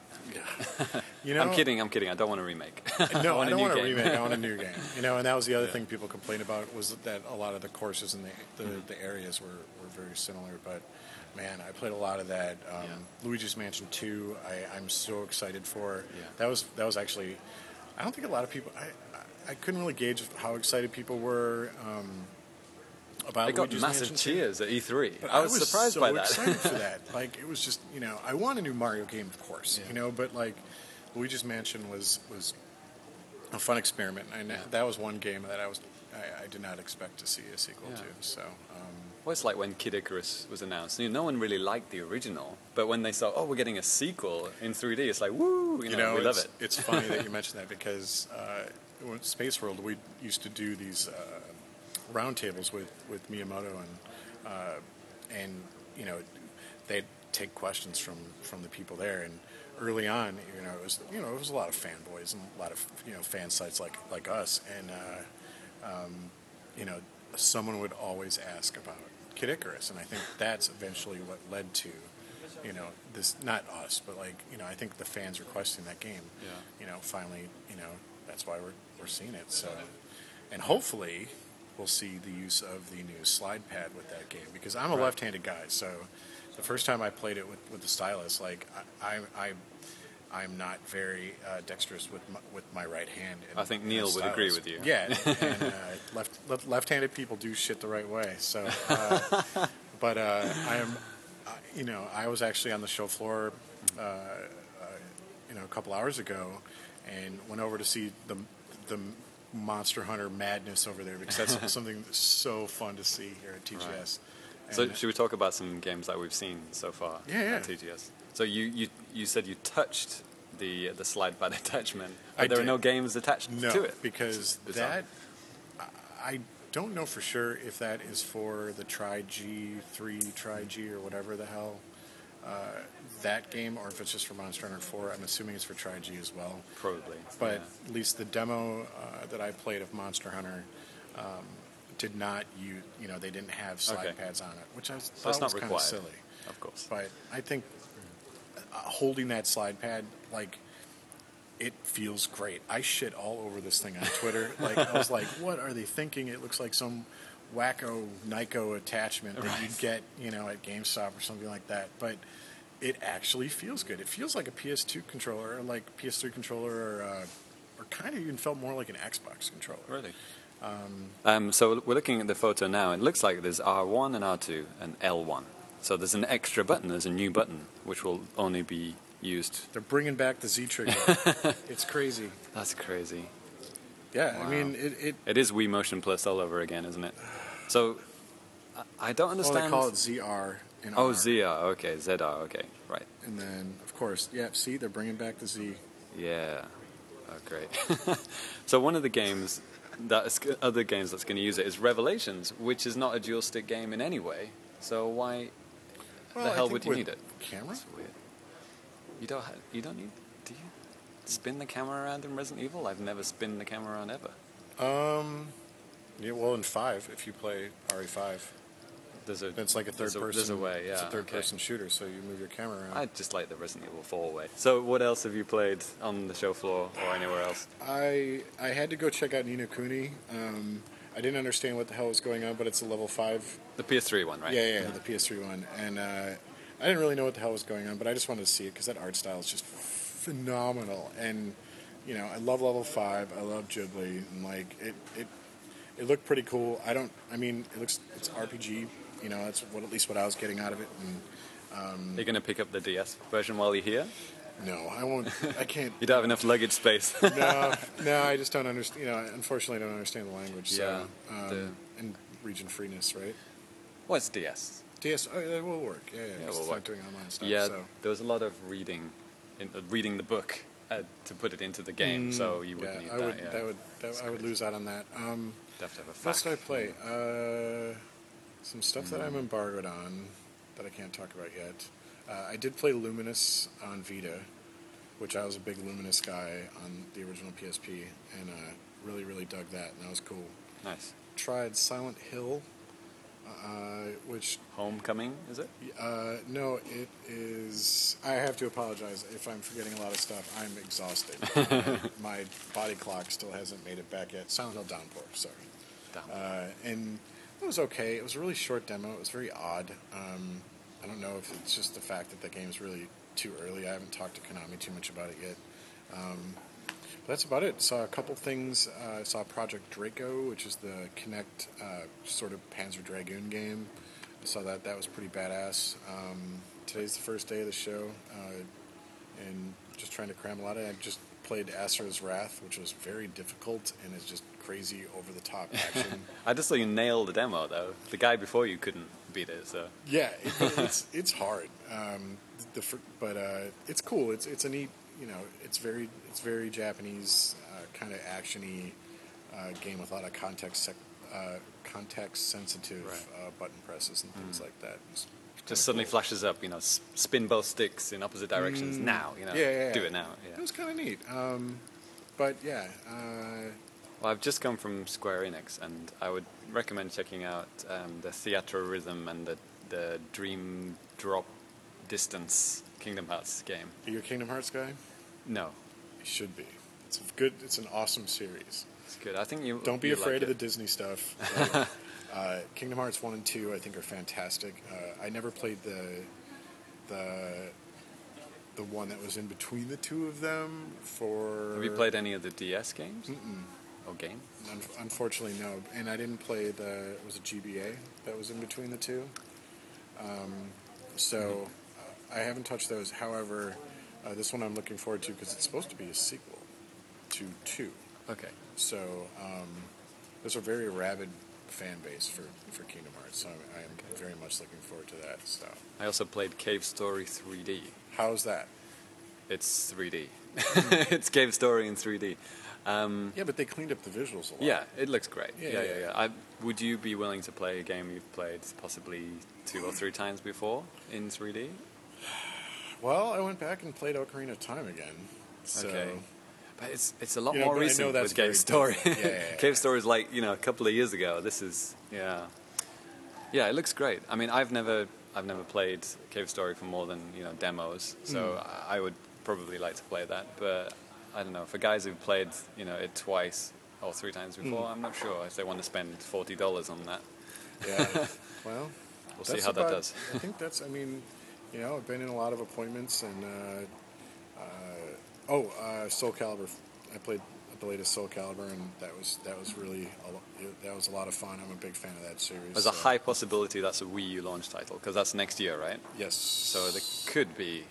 Yeah. I'm kidding. I don't want a remake. No, I don't want a remake. I want a new game. And that was the other thing people complained about was that a lot of the courses and the areas were very similar. But man, I played a lot of that. Luigi's Mansion 2. I'm so excited for. Yeah. That was actually. I don't think a lot of people. I couldn't really gauge how excited people were. I got massive cheers at E3. But I was surprised by that. Excited for that. Like it was just, I want a new Mario game, of course, but like Luigi's Mansion was a fun experiment, and that was one game that I did not expect to see a sequel to. So. Well, it's like when Kid Icarus was announced. No one really liked the original, but when they saw, we're getting a sequel in 3D, it's like, woo! We love it. It's funny that you mentioned that because Space World, we used to do these. Roundtables with Miyamoto and they'd take questions from the people there, and early on it was a lot of fanboys and a lot of fan sites like us, and someone would always ask about Kid Icarus, and I think that's eventually what led to this, not us, but I think the fans requesting that game finally that's why we're seeing it. So, and hopefully we'll see the use of the new slide pad with that game, because I'm a left-handed guy. So the first time I played it with the stylus, like I'm not very dexterous with my right hand. And, I think Neil would agree with you. Yeah, and left-handed people do shit the right way. So, but I am, I was actually on the show floor, a couple hours ago, and went over to see the Monster Hunter madness over there, because that's something that's so fun to see here at TGS. Right. So should we talk about some games that we've seen so far at TGS? So you said you touched the slide pad attachment, but there are no games attached to it. Because that, I don't know for sure if that is for the Tri-G or whatever the hell that game, or if it's just for Monster Hunter 4. I'm assuming it's for Tri-G as well. Probably. But at least the demo that I played of Monster Hunter, did not use, you know, they didn't have slide pads on it, which I thought was kind of silly. Of course. But I think holding that slide pad, like, it feels great. I shit all over this thing on Twitter. Like, I was like, what are they thinking? It looks like some wacko Nyko attachment that you'd get, you know, at GameStop or something like that. But it actually feels good. It feels like a PS2 controller, or like PS3 controller, or kind of even felt more like an Xbox controller. Really? So we're looking at the photo now. It looks like there's R1 and R2 and L1. So there's an extra button. There's a new button, which will only be used. They're bringing back the Z trigger. It's crazy. That's crazy. Yeah, wow. I mean, it is Wii Motion Plus all over again, isn't it? So I don't understand. Well, they call it ZR. Oh, ZR. Okay, ZR. Okay, right. And then, of course, yeah. See, they're bringing back the Z. Yeah. Oh, great. So one of the games that's going to use it is Revelations, which is not a dual stick game in any way. So why the hell would you need it? Camera? That's weird. You don't need. Do you spin the camera around in Resident Evil? I've never spun the camera around ever. Yeah. Well, in 5, if you play RE5, it's like a third person. There's a way. Yeah. It's a third person shooter, so you move your camera around. I just like the Resident Evil 4 way. So, what else have you played on the show floor or anywhere else? I had to go check out Ni No Kuni. I didn't understand what the hell was going on, but it's a level 5. The PS3 one, right? Yeah, the PS3 one, and. I didn't really know what the hell was going on, but I just wanted to see it because that art style is just phenomenal. And, you know, I love level 5. I love Ghibli. And, like, it looked pretty cool. It's RPG. You know, that's at least what I was getting out of it. And, are you going to pick up the DS version while you're here? No, I won't. I can't. You don't have enough luggage space. No, I just don't understand. You know, unfortunately, I don't understand the language. Yeah. So, and region freeness, right? Well, it's DS. Yes, it will work. Yeah, we'll work. Doing online stuff. Yeah, so. There was a lot of reading the book to put it into the game, so you wouldn't need that. I would lose out on that. You'd have to have a fact. What should I play? Some stuff that I'm embargoed on that I can't talk about yet. I did play Luminous on Vita, which I was a big Luminous guy on the original PSP, and really, really dug that, and that was cool. Nice. Tried Silent Hill. Which Homecoming, is it? No, it is. I have to apologize if I'm forgetting a lot of stuff. I'm exhausted. My body clock still hasn't made it back yet. Silent Hill Downpour, sorry. And it was okay. It was a really short demo. It was very odd. I don't know if it's just the fact that the game's really too early. I haven't talked to Konami too much about it yet. But that's about it. Saw a couple things. I saw Project Draco, which is the Kinect sort of Panzer Dragoon game. I saw that. That was pretty badass. Today's the first day of the show, and just trying to cram a lot in. I just played Astra's Wrath, which was very difficult and is just crazy over-the-top action. I just saw you nail the demo, though. The guy before you couldn't beat it, so... Yeah, it's hard. But it's cool. It's a neat... You know, it's very Japanese kind of actiony game with a lot of context sensitive button presses and things like that. Just suddenly cool. Flashes up, you know, spin both sticks in opposite directions now. You know, do it now. Yeah. It was kind of neat, but yeah. Well, I've just come from Square Enix, and I would recommend checking out the Theatrhythm and the Dream Drop Distance Kingdom Hearts game. Are you a Kingdom Hearts guy? No. You should be. It's it's an awesome series. It's good. I think you... Don't be afraid of the Disney stuff. Like, Kingdom Hearts 1 and 2 I think are fantastic. I never played the one that was in between the two of them for... Have you played any of the DS games? Mm-mm. Or games? Unfortunately, no. And I didn't play it was a GBA that was in between the two. So... I haven't touched those. However, this one I'm looking forward to because it's supposed to be a sequel to 2. Okay. So there's a very rabid fan base for Kingdom Hearts, so I am very much looking forward to that. So I also played Cave Story 3D. How's that? It's 3D. It's Cave Story in 3D. But they cleaned up the visuals a lot. Yeah, it looks great. Yeah. Would you be willing to play a game you've played possibly 2 or 3 times before in 3D? Well, I went back and played Ocarina of Time again. So. Okay. It's a lot more recent with Cave Story. Yeah. Cave Story is like, a couple of years ago. This is, yeah, it looks great. I mean, I've never played Cave Story for more than, demos, so I would probably like to play that. But I don't know, for guys who've played, it twice or three times before, I'm not sure if they want to spend $40 on that. Yeah, well... We'll see how that does. I think that's, I've been in a lot of appointments and, Soul Calibur. I played the latest Soul Calibur, and that was really, that was a lot of fun. I'm a big fan of that series. There's a high possibility that's a Wii U launch title, because that's next year, right? Yes. So there could be,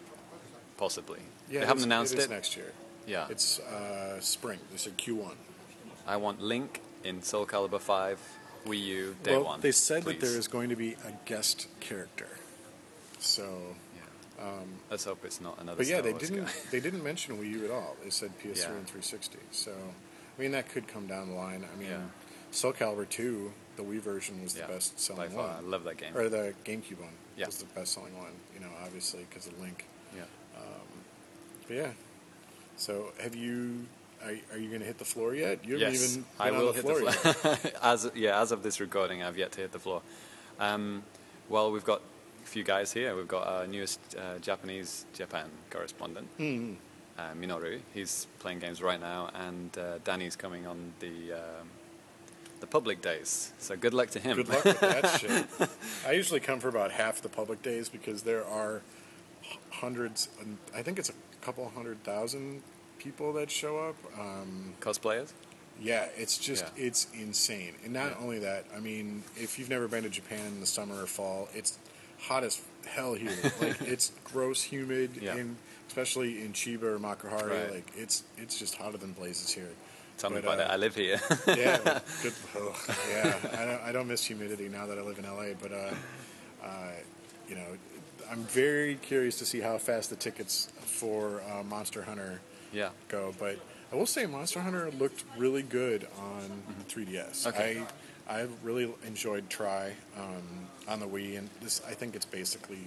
possibly. Yeah, they haven't announced it. It is next year. Yeah. It's spring. They said Q1. I want Link in Soul Calibur 5. Wii U, day one. They said that there is going to be a guest character, so yeah. Let's hope it's not another. But yeah, they didn't mention Wii U at all. They said PS3 and 360. So that could come down the line. Soul Calibur 2, the Wii version was the best selling by far. One. I love that game. Or the GameCube one was the best selling one. Obviously because of Link. Yeah. But yeah. So have you? Are you going to hit the floor yet? You haven't even been I will on the floor hit the floor. Yet. As of this recording, I've yet to hit the floor. Well, we've got a few guys here. We've got our newest Japan correspondent, Minoru. He's playing games right now, and Danny's coming on the public days. So good luck to him. Good luck with that shit. I usually come for about half the public days because there are hundreds, and I think it's a couple 100,000 people that show up, cosplayers. Yeah, it's just it's insane, and not only that. If you've never been to Japan in the summer or fall, it's hot as hell here. Like it's gross, humid, and especially in Chiba or Makuhari, like it's just hotter than blazes here. Tell me about it. I live here. Yeah, good. Oh, yeah, I don't miss humidity now that I live in LA, but I'm very curious to see how fast the tickets for Monster Hunter. Yeah. Go, but I will say Monster Hunter looked really good on 3DS. Okay. I really enjoyed Tri on the Wii, and this I think it's basically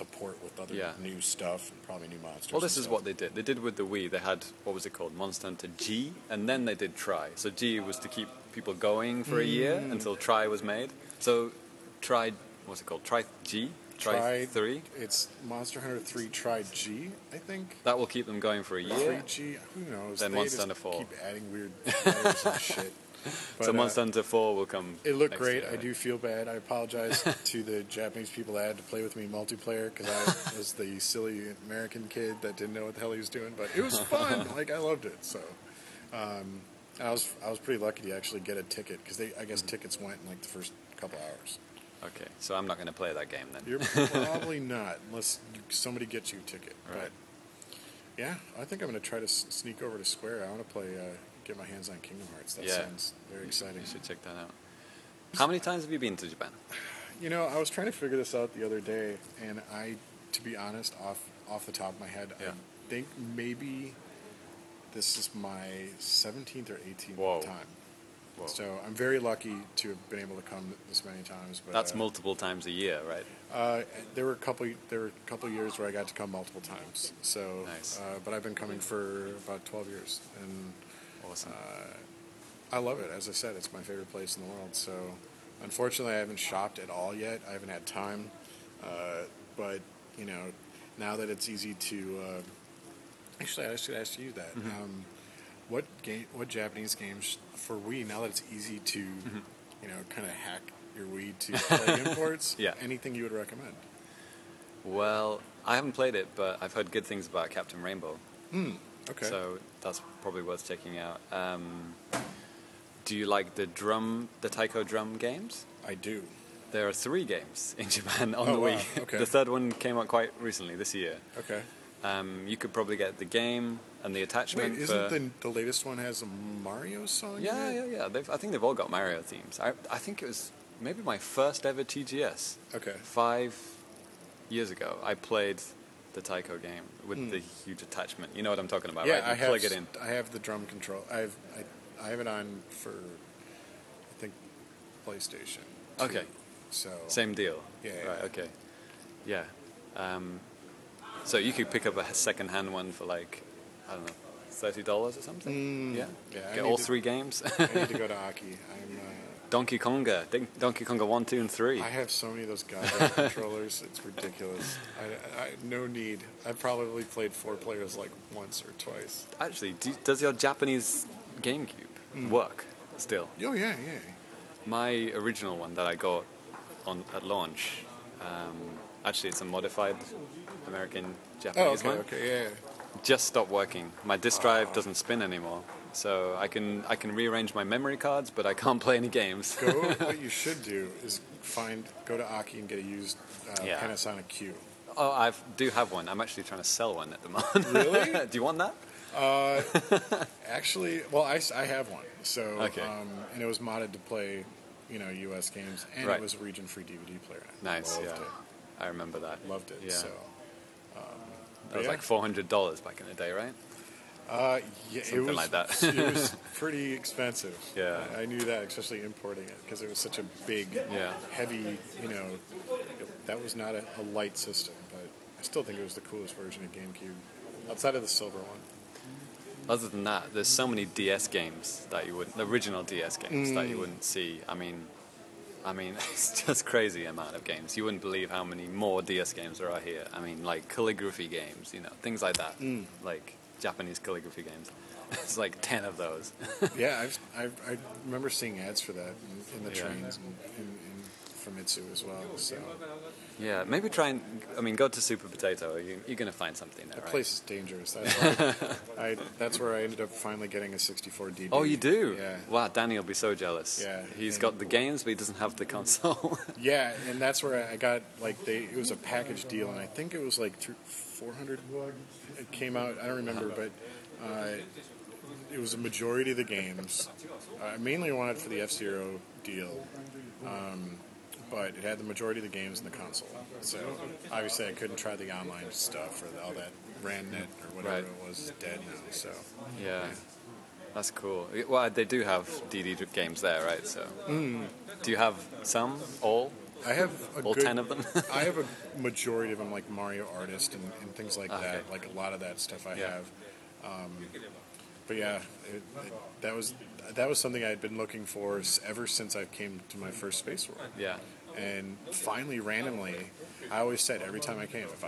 a port with other new stuff and probably new monsters. Well, this is what they did. They did with the Wii. They had Monster Hunter G, and then they did Tri. So G was to keep people going for a year until Tri was made. So Tri G. Tri 3? It's Monster Hunter 3 Tri G, I think. That will keep them going for a year. 3G, who knows? Then Monster Hunter 4. Keep adding weird letters and shit. But, so Monster Hunter 4 will come. It looked great. Year, right? I do feel bad. I apologize to the Japanese people that had to play with me multiplayer because I was the silly American kid that didn't know what the hell he was doing. But it was fun. I loved it. So, I was pretty lucky to actually get a ticket because tickets went in the first couple hours. Okay, so I'm not going to play that game then. You're probably not, unless somebody gets you a ticket. Right. But yeah, I think I'm going to try to sneak over to Square. I want to play, get my hands on Kingdom Hearts. That sounds very exciting. You should check that out. How many times have you been to Japan? I was trying to figure this out the other day, and to be honest, off the top of my head, I think maybe this is my 17th or 18th time. Whoa. So I'm very lucky to have been able to come this many times. But that's multiple times a year, right? There were a couple years where I got to come multiple times. So, nice. But I've been coming for about 12 years, and awesome. I love it. As I said, it's my favorite place in the world. So, unfortunately, I haven't shopped at all yet. I haven't had time. But now that it's easy to, actually, I should ask you that. What Japanese games for Wii? Now that it's easy to, kind of hack your Wii to play imports. Anything you would recommend? Well, I haven't played it, but I've heard good things about Captain Rainbow. Okay. So that's probably worth checking out. Do you like the taiko drum games? I do. There are 3 games in Japan on the Wii. Wow. Okay. The third one came out quite recently this year. Okay. You could probably get the game and the attachment. Wait, isn't the latest one has a Mario song? Yeah. I think they've all got Mario themes. I think it was maybe my first ever TGS. Okay. 5 years ago, I played the taiko game with the huge attachment. You know what I'm talking about, right? You plug it in. I have the drum control. I have it on for, I think, PlayStation 2. Okay. So same deal. Yeah. Right. Okay. Yeah. So you could pick up a second-hand one for I don't know, $30 or something. Mm. Yeah, yeah. Get all three games. I need to go to Aki. Donkey Konga. Donkey Konga 1, 2, and 3. I have so many of those goddamn controllers. It's ridiculous. I no need. I probably played four players like once or twice. Actually, does your Japanese GameCube work still? Oh, yeah, yeah. My original one that I got at launch, actually it's a modified American-Japanese one. Okay, yeah. Just stopped working. My disk drive doesn't spin anymore. So I can rearrange my memory cards, but I can't play any games. What you should do is go to Aki and get a used Panasonic Q. Oh, I do have one. I'm actually trying to sell one at the moment. Really? Do you want that? Actually, well, I have one. So, okay. And it was modded to play, U.S. games, and it was a region-free DVD player. Nice, yeah. I remember that. Loved it. Yeah. So, that was like $400 back in the day, right? Yeah, something like that. It was pretty expensive. Yeah, I knew that, especially importing it, because it was such a big, heavy. That was not a light system, but I still think it was the coolest version of GameCube, outside of the silver one. Other than that, there's so many DS games that you wouldn't, the original DS games that you wouldn't see. I mean, it's just crazy amount of games. You wouldn't believe how many more DS games there are here. I mean, like calligraphy games, things like that, like. Japanese calligraphy games. It's like 10 of those. Yeah, I remember seeing ads for that in the trains and from Itsu as well. So. Yeah, maybe go to Super Potato. You're going to find something there, right? That place is dangerous. That's where I ended up finally getting a 64 DB. Oh, you do? Yeah. Wow, Danny will be so jealous. Yeah. He's got the games, but he doesn't have the console. Yeah, and that's where I got, it was a package deal, and I think it was $400. It came out. I don't remember, but it was a majority of the games. I mainly wanted for the F-Zero deal, but it had the majority of the games in the console. So obviously, I couldn't try the online stuff or all that RANet or whatever it was. It's dead now. So yeah. That's cool. Well, they do have DD games there, right? So do you have some? All? I have all 10 of them? I have a majority of them, like Mario Artist and things like that. Like a lot of that stuff I have. But yeah, that was something I had been looking for ever since I came to my first Space World. Yeah. And finally, randomly, I always said every time I came, if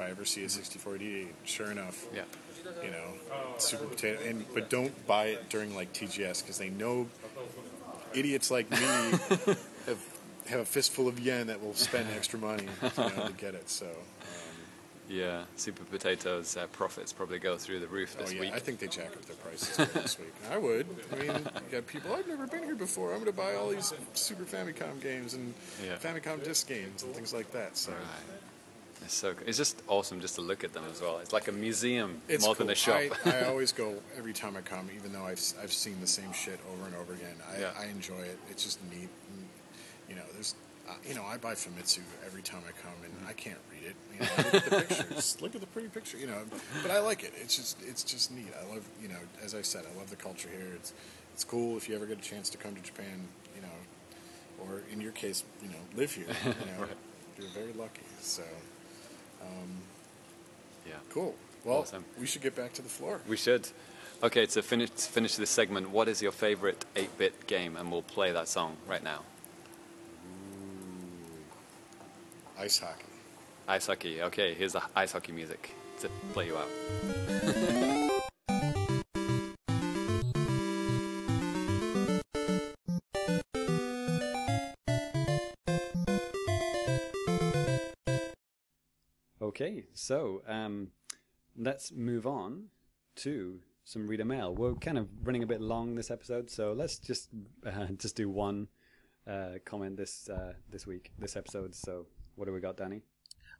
I ever see a 64DD, sure enough, Super Potato. But don't buy it during TGS because they know idiots like me have a fistful of yen that will spend extra money to get it. So, yeah, Super Potato's profits probably go through the roof this week. I think they jack up their prices this week. I would. I mean, you got people, I've never been here before. I'm going to buy all these Super Famicom games and Famicom disc games and things like that. So. Right. It's so good. It's just awesome just to look at them as well. It's like a museum than a shop. I always go every time I come, even though I've seen the same shit over and over again. I enjoy it. It's just neat. There's, I buy Famitsu every time I come, and I can't read it. I look at the pictures, look at the pretty picture, But I like it. It's just neat. I love, as I said, I love the culture here. It's cool if you ever get a chance to come to Japan, or in your case, live here. Right. You're very lucky. So, yeah, cool. Well, awesome. We should get back to the floor. We should. Okay, so finish this segment. What is your favorite 8-bit game? And we'll play that song right now. Ice hockey. Ice hockey. Okay, here's the ice hockey music to play you out. Okay, so let's move on to some reader mail. We're kind of running a bit long this episode, so let's just do one comment this week, this episode. So. What do we got, Danny?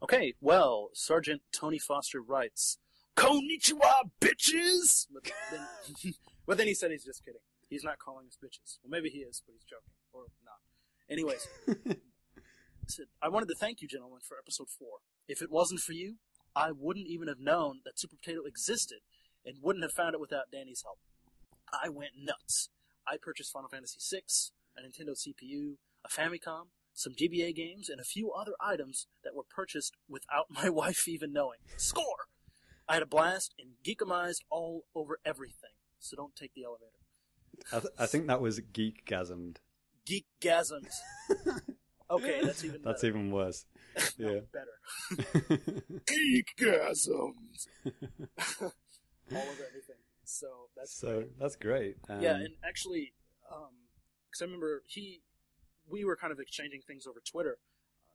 Okay, well, Sergeant Tony Foster writes, "Konnichiwa, bitches!" But then he said he's just kidding. He's not calling us bitches. Well, maybe he is, but he's joking. Or not. Anyways, I wanted to thank you, gentlemen, for episode 4. If it wasn't for you, I wouldn't even have known that Super Potato existed and wouldn't have found it without Danny's help. I went nuts. I purchased Final Fantasy VI, a Nintendo CPU, a Famicom, some GBA games, and a few other items that were purchased without my wife even knowing. Score! I had a blast and geekamized all over everything. So don't take the elevator. I think that was geekgasmed. Geekgasmed. Okay, that's even better. That's even worse. Yeah. Better. Geekgasmed. All over everything. So that's great. Yeah, and actually, because I remember we were kind of exchanging things over Twitter.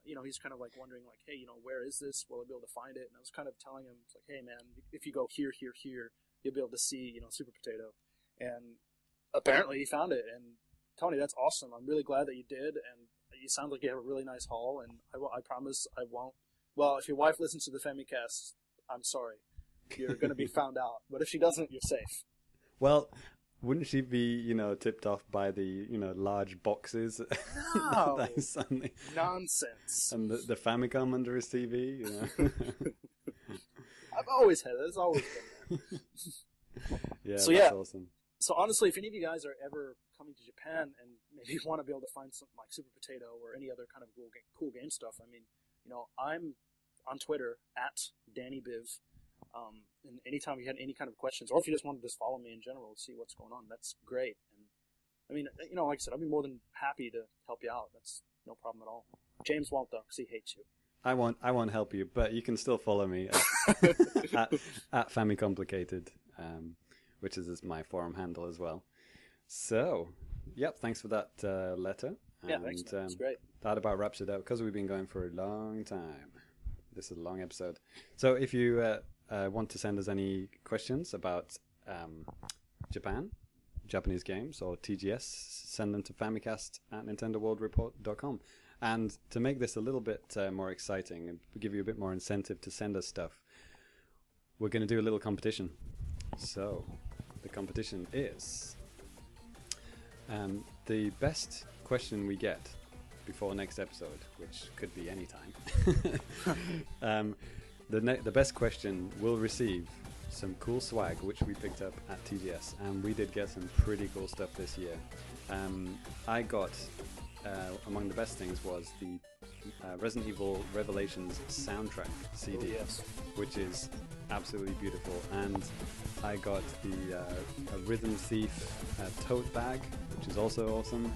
He's kind of like wondering, like, hey, where is this? Will I be able to find it? And I was kind of telling him, it's like, hey, man, if you go here, you'll be able to see, Super Potato. And apparently he found it. And Tony, that's awesome. I'm really glad that you did. And you sound like you have a really nice haul. And I promise I won't. Well, if your wife listens to the Famicast, I'm sorry. You're going to be found out. But if she doesn't, you're safe. Well, wouldn't she be, tipped off by the, large boxes? No. That is something. Nonsense. And the Famicom under his TV? I've always had it. It's always been there. Yeah, so, that's awesome. So honestly, if any of you guys are ever coming to Japan and maybe want to be able to find something like Super Potato or any other kind of cool game stuff, I mean, I'm on Twitter, at Danny Biv. And anytime you had any kind of questions, or if you just wanted to just follow me in general and see what's going on, that's great. And I mean, like I said, I'd be more than happy to help you out. That's no problem at all. James won't, though, because he hates you. I won't help you, but you can still follow me at Famicomplicated, which is my forum handle as well. So, yep, thanks for that letter. Yeah, thanks. That's great. That about wraps it up, because we've been going for a long time. This is a long episode. So if you... want to send us any questions about Japan, Japanese games, or TGS, send them to famicast@nintendoworldreport.com. And to make this a little bit more exciting and give you a bit more incentive to send us stuff, we're going to do a little competition. So the competition is the best question we get before next episode, which could be any time. The best question will receive some cool swag, which we picked up at TGS, and we did get some pretty cool stuff this year. I got, among the best things, was the Resident Evil Revelations soundtrack CD, which is absolutely beautiful. And I got the Rhythm Thief tote bag, which is also awesome.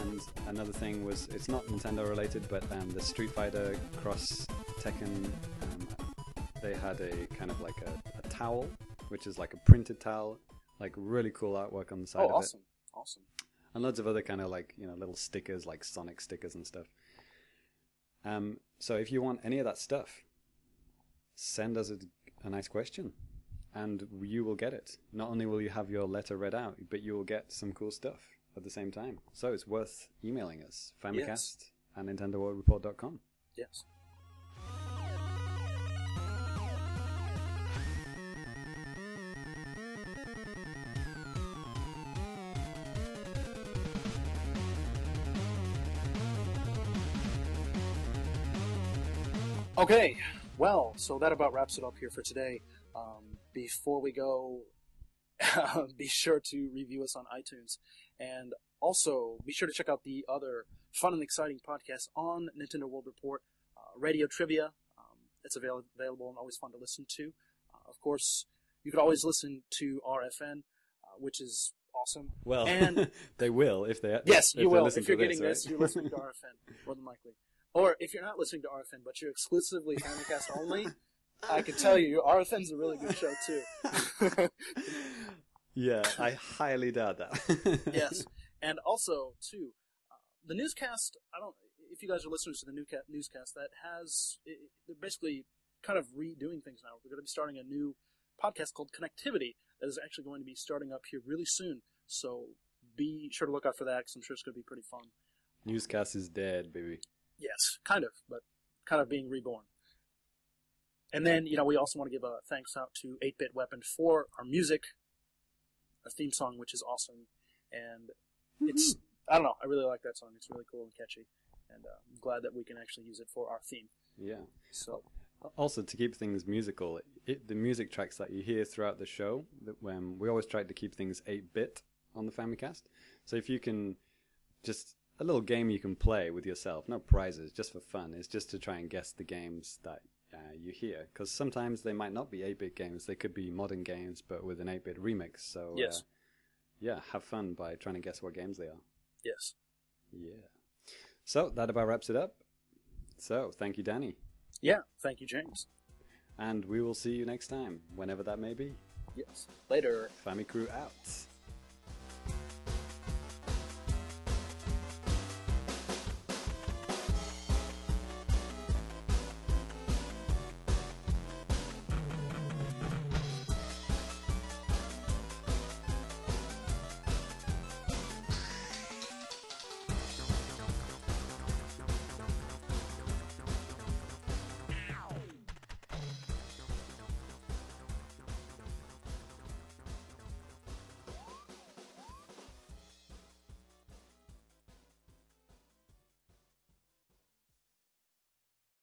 And another thing was, it's not Nintendo related, but the Street Fighter Cross Tekken, they had a kind of like a towel, which is like a printed towel, like really cool artwork on the side of it. Oh, awesome. And loads of other kind of like, little stickers, like Sonic stickers and stuff. So if you want any of that stuff, send us a nice question and you will get it. Not only will you have your letter read out, but you will get some cool stuff at the same time. So it's worth emailing us, Famicast and NintendoWorldReport.com. Yes. Okay, well, so that about wraps it up here for today. Before we go, be sure to review us on iTunes. And also, be sure to check out the other fun and exciting podcasts on Nintendo World Report, Radio Trivia. It's available and always fun to listen to. Of course, you could always listen to RFN, which is awesome. Well, and they will if they... Yes, you will. If you're getting this, you're listening to RFN, more than likely. Or if you're not listening to RFN, but you're exclusively Famicast only, I can tell you, RFN's a really good show, too. Yeah, I highly doubt that. Yes. And also, too, the newscast, if you guys are listeners to the new newscast, that has, they're basically kind of redoing things now. We're going to be starting a new podcast called Connectivity that is actually going to be starting up here really soon. So be sure to look out for that, because I'm sure it's going to be pretty fun. Newscast is dead, baby. Yes, kind of, but kind of being reborn. And then, we also want to give a thanks out to 8-Bit Weapon for our music, our theme song, which is awesome. And it's, I don't know, I really like that song. It's really cool and catchy. And I'm glad that we can actually use it for our theme. Yeah. So, also, to keep things musical, the music tracks that you hear throughout the show, we always try to keep things 8-bit on the Famicast. So if you can just... A little game you can play with yourself, no prizes, just for fun. It's just to try and guess the games that you hear, because sometimes they might not be 8-bit games, they could be modern games but with an 8-bit remix, so yes. Yeah, have fun by trying to guess what games they are. Yes. Yeah. So that about wraps it up. So thank you, Danny. Yeah, thank you, James. And we will see you next time, whenever that may be. Yes. Later. Famicrew out.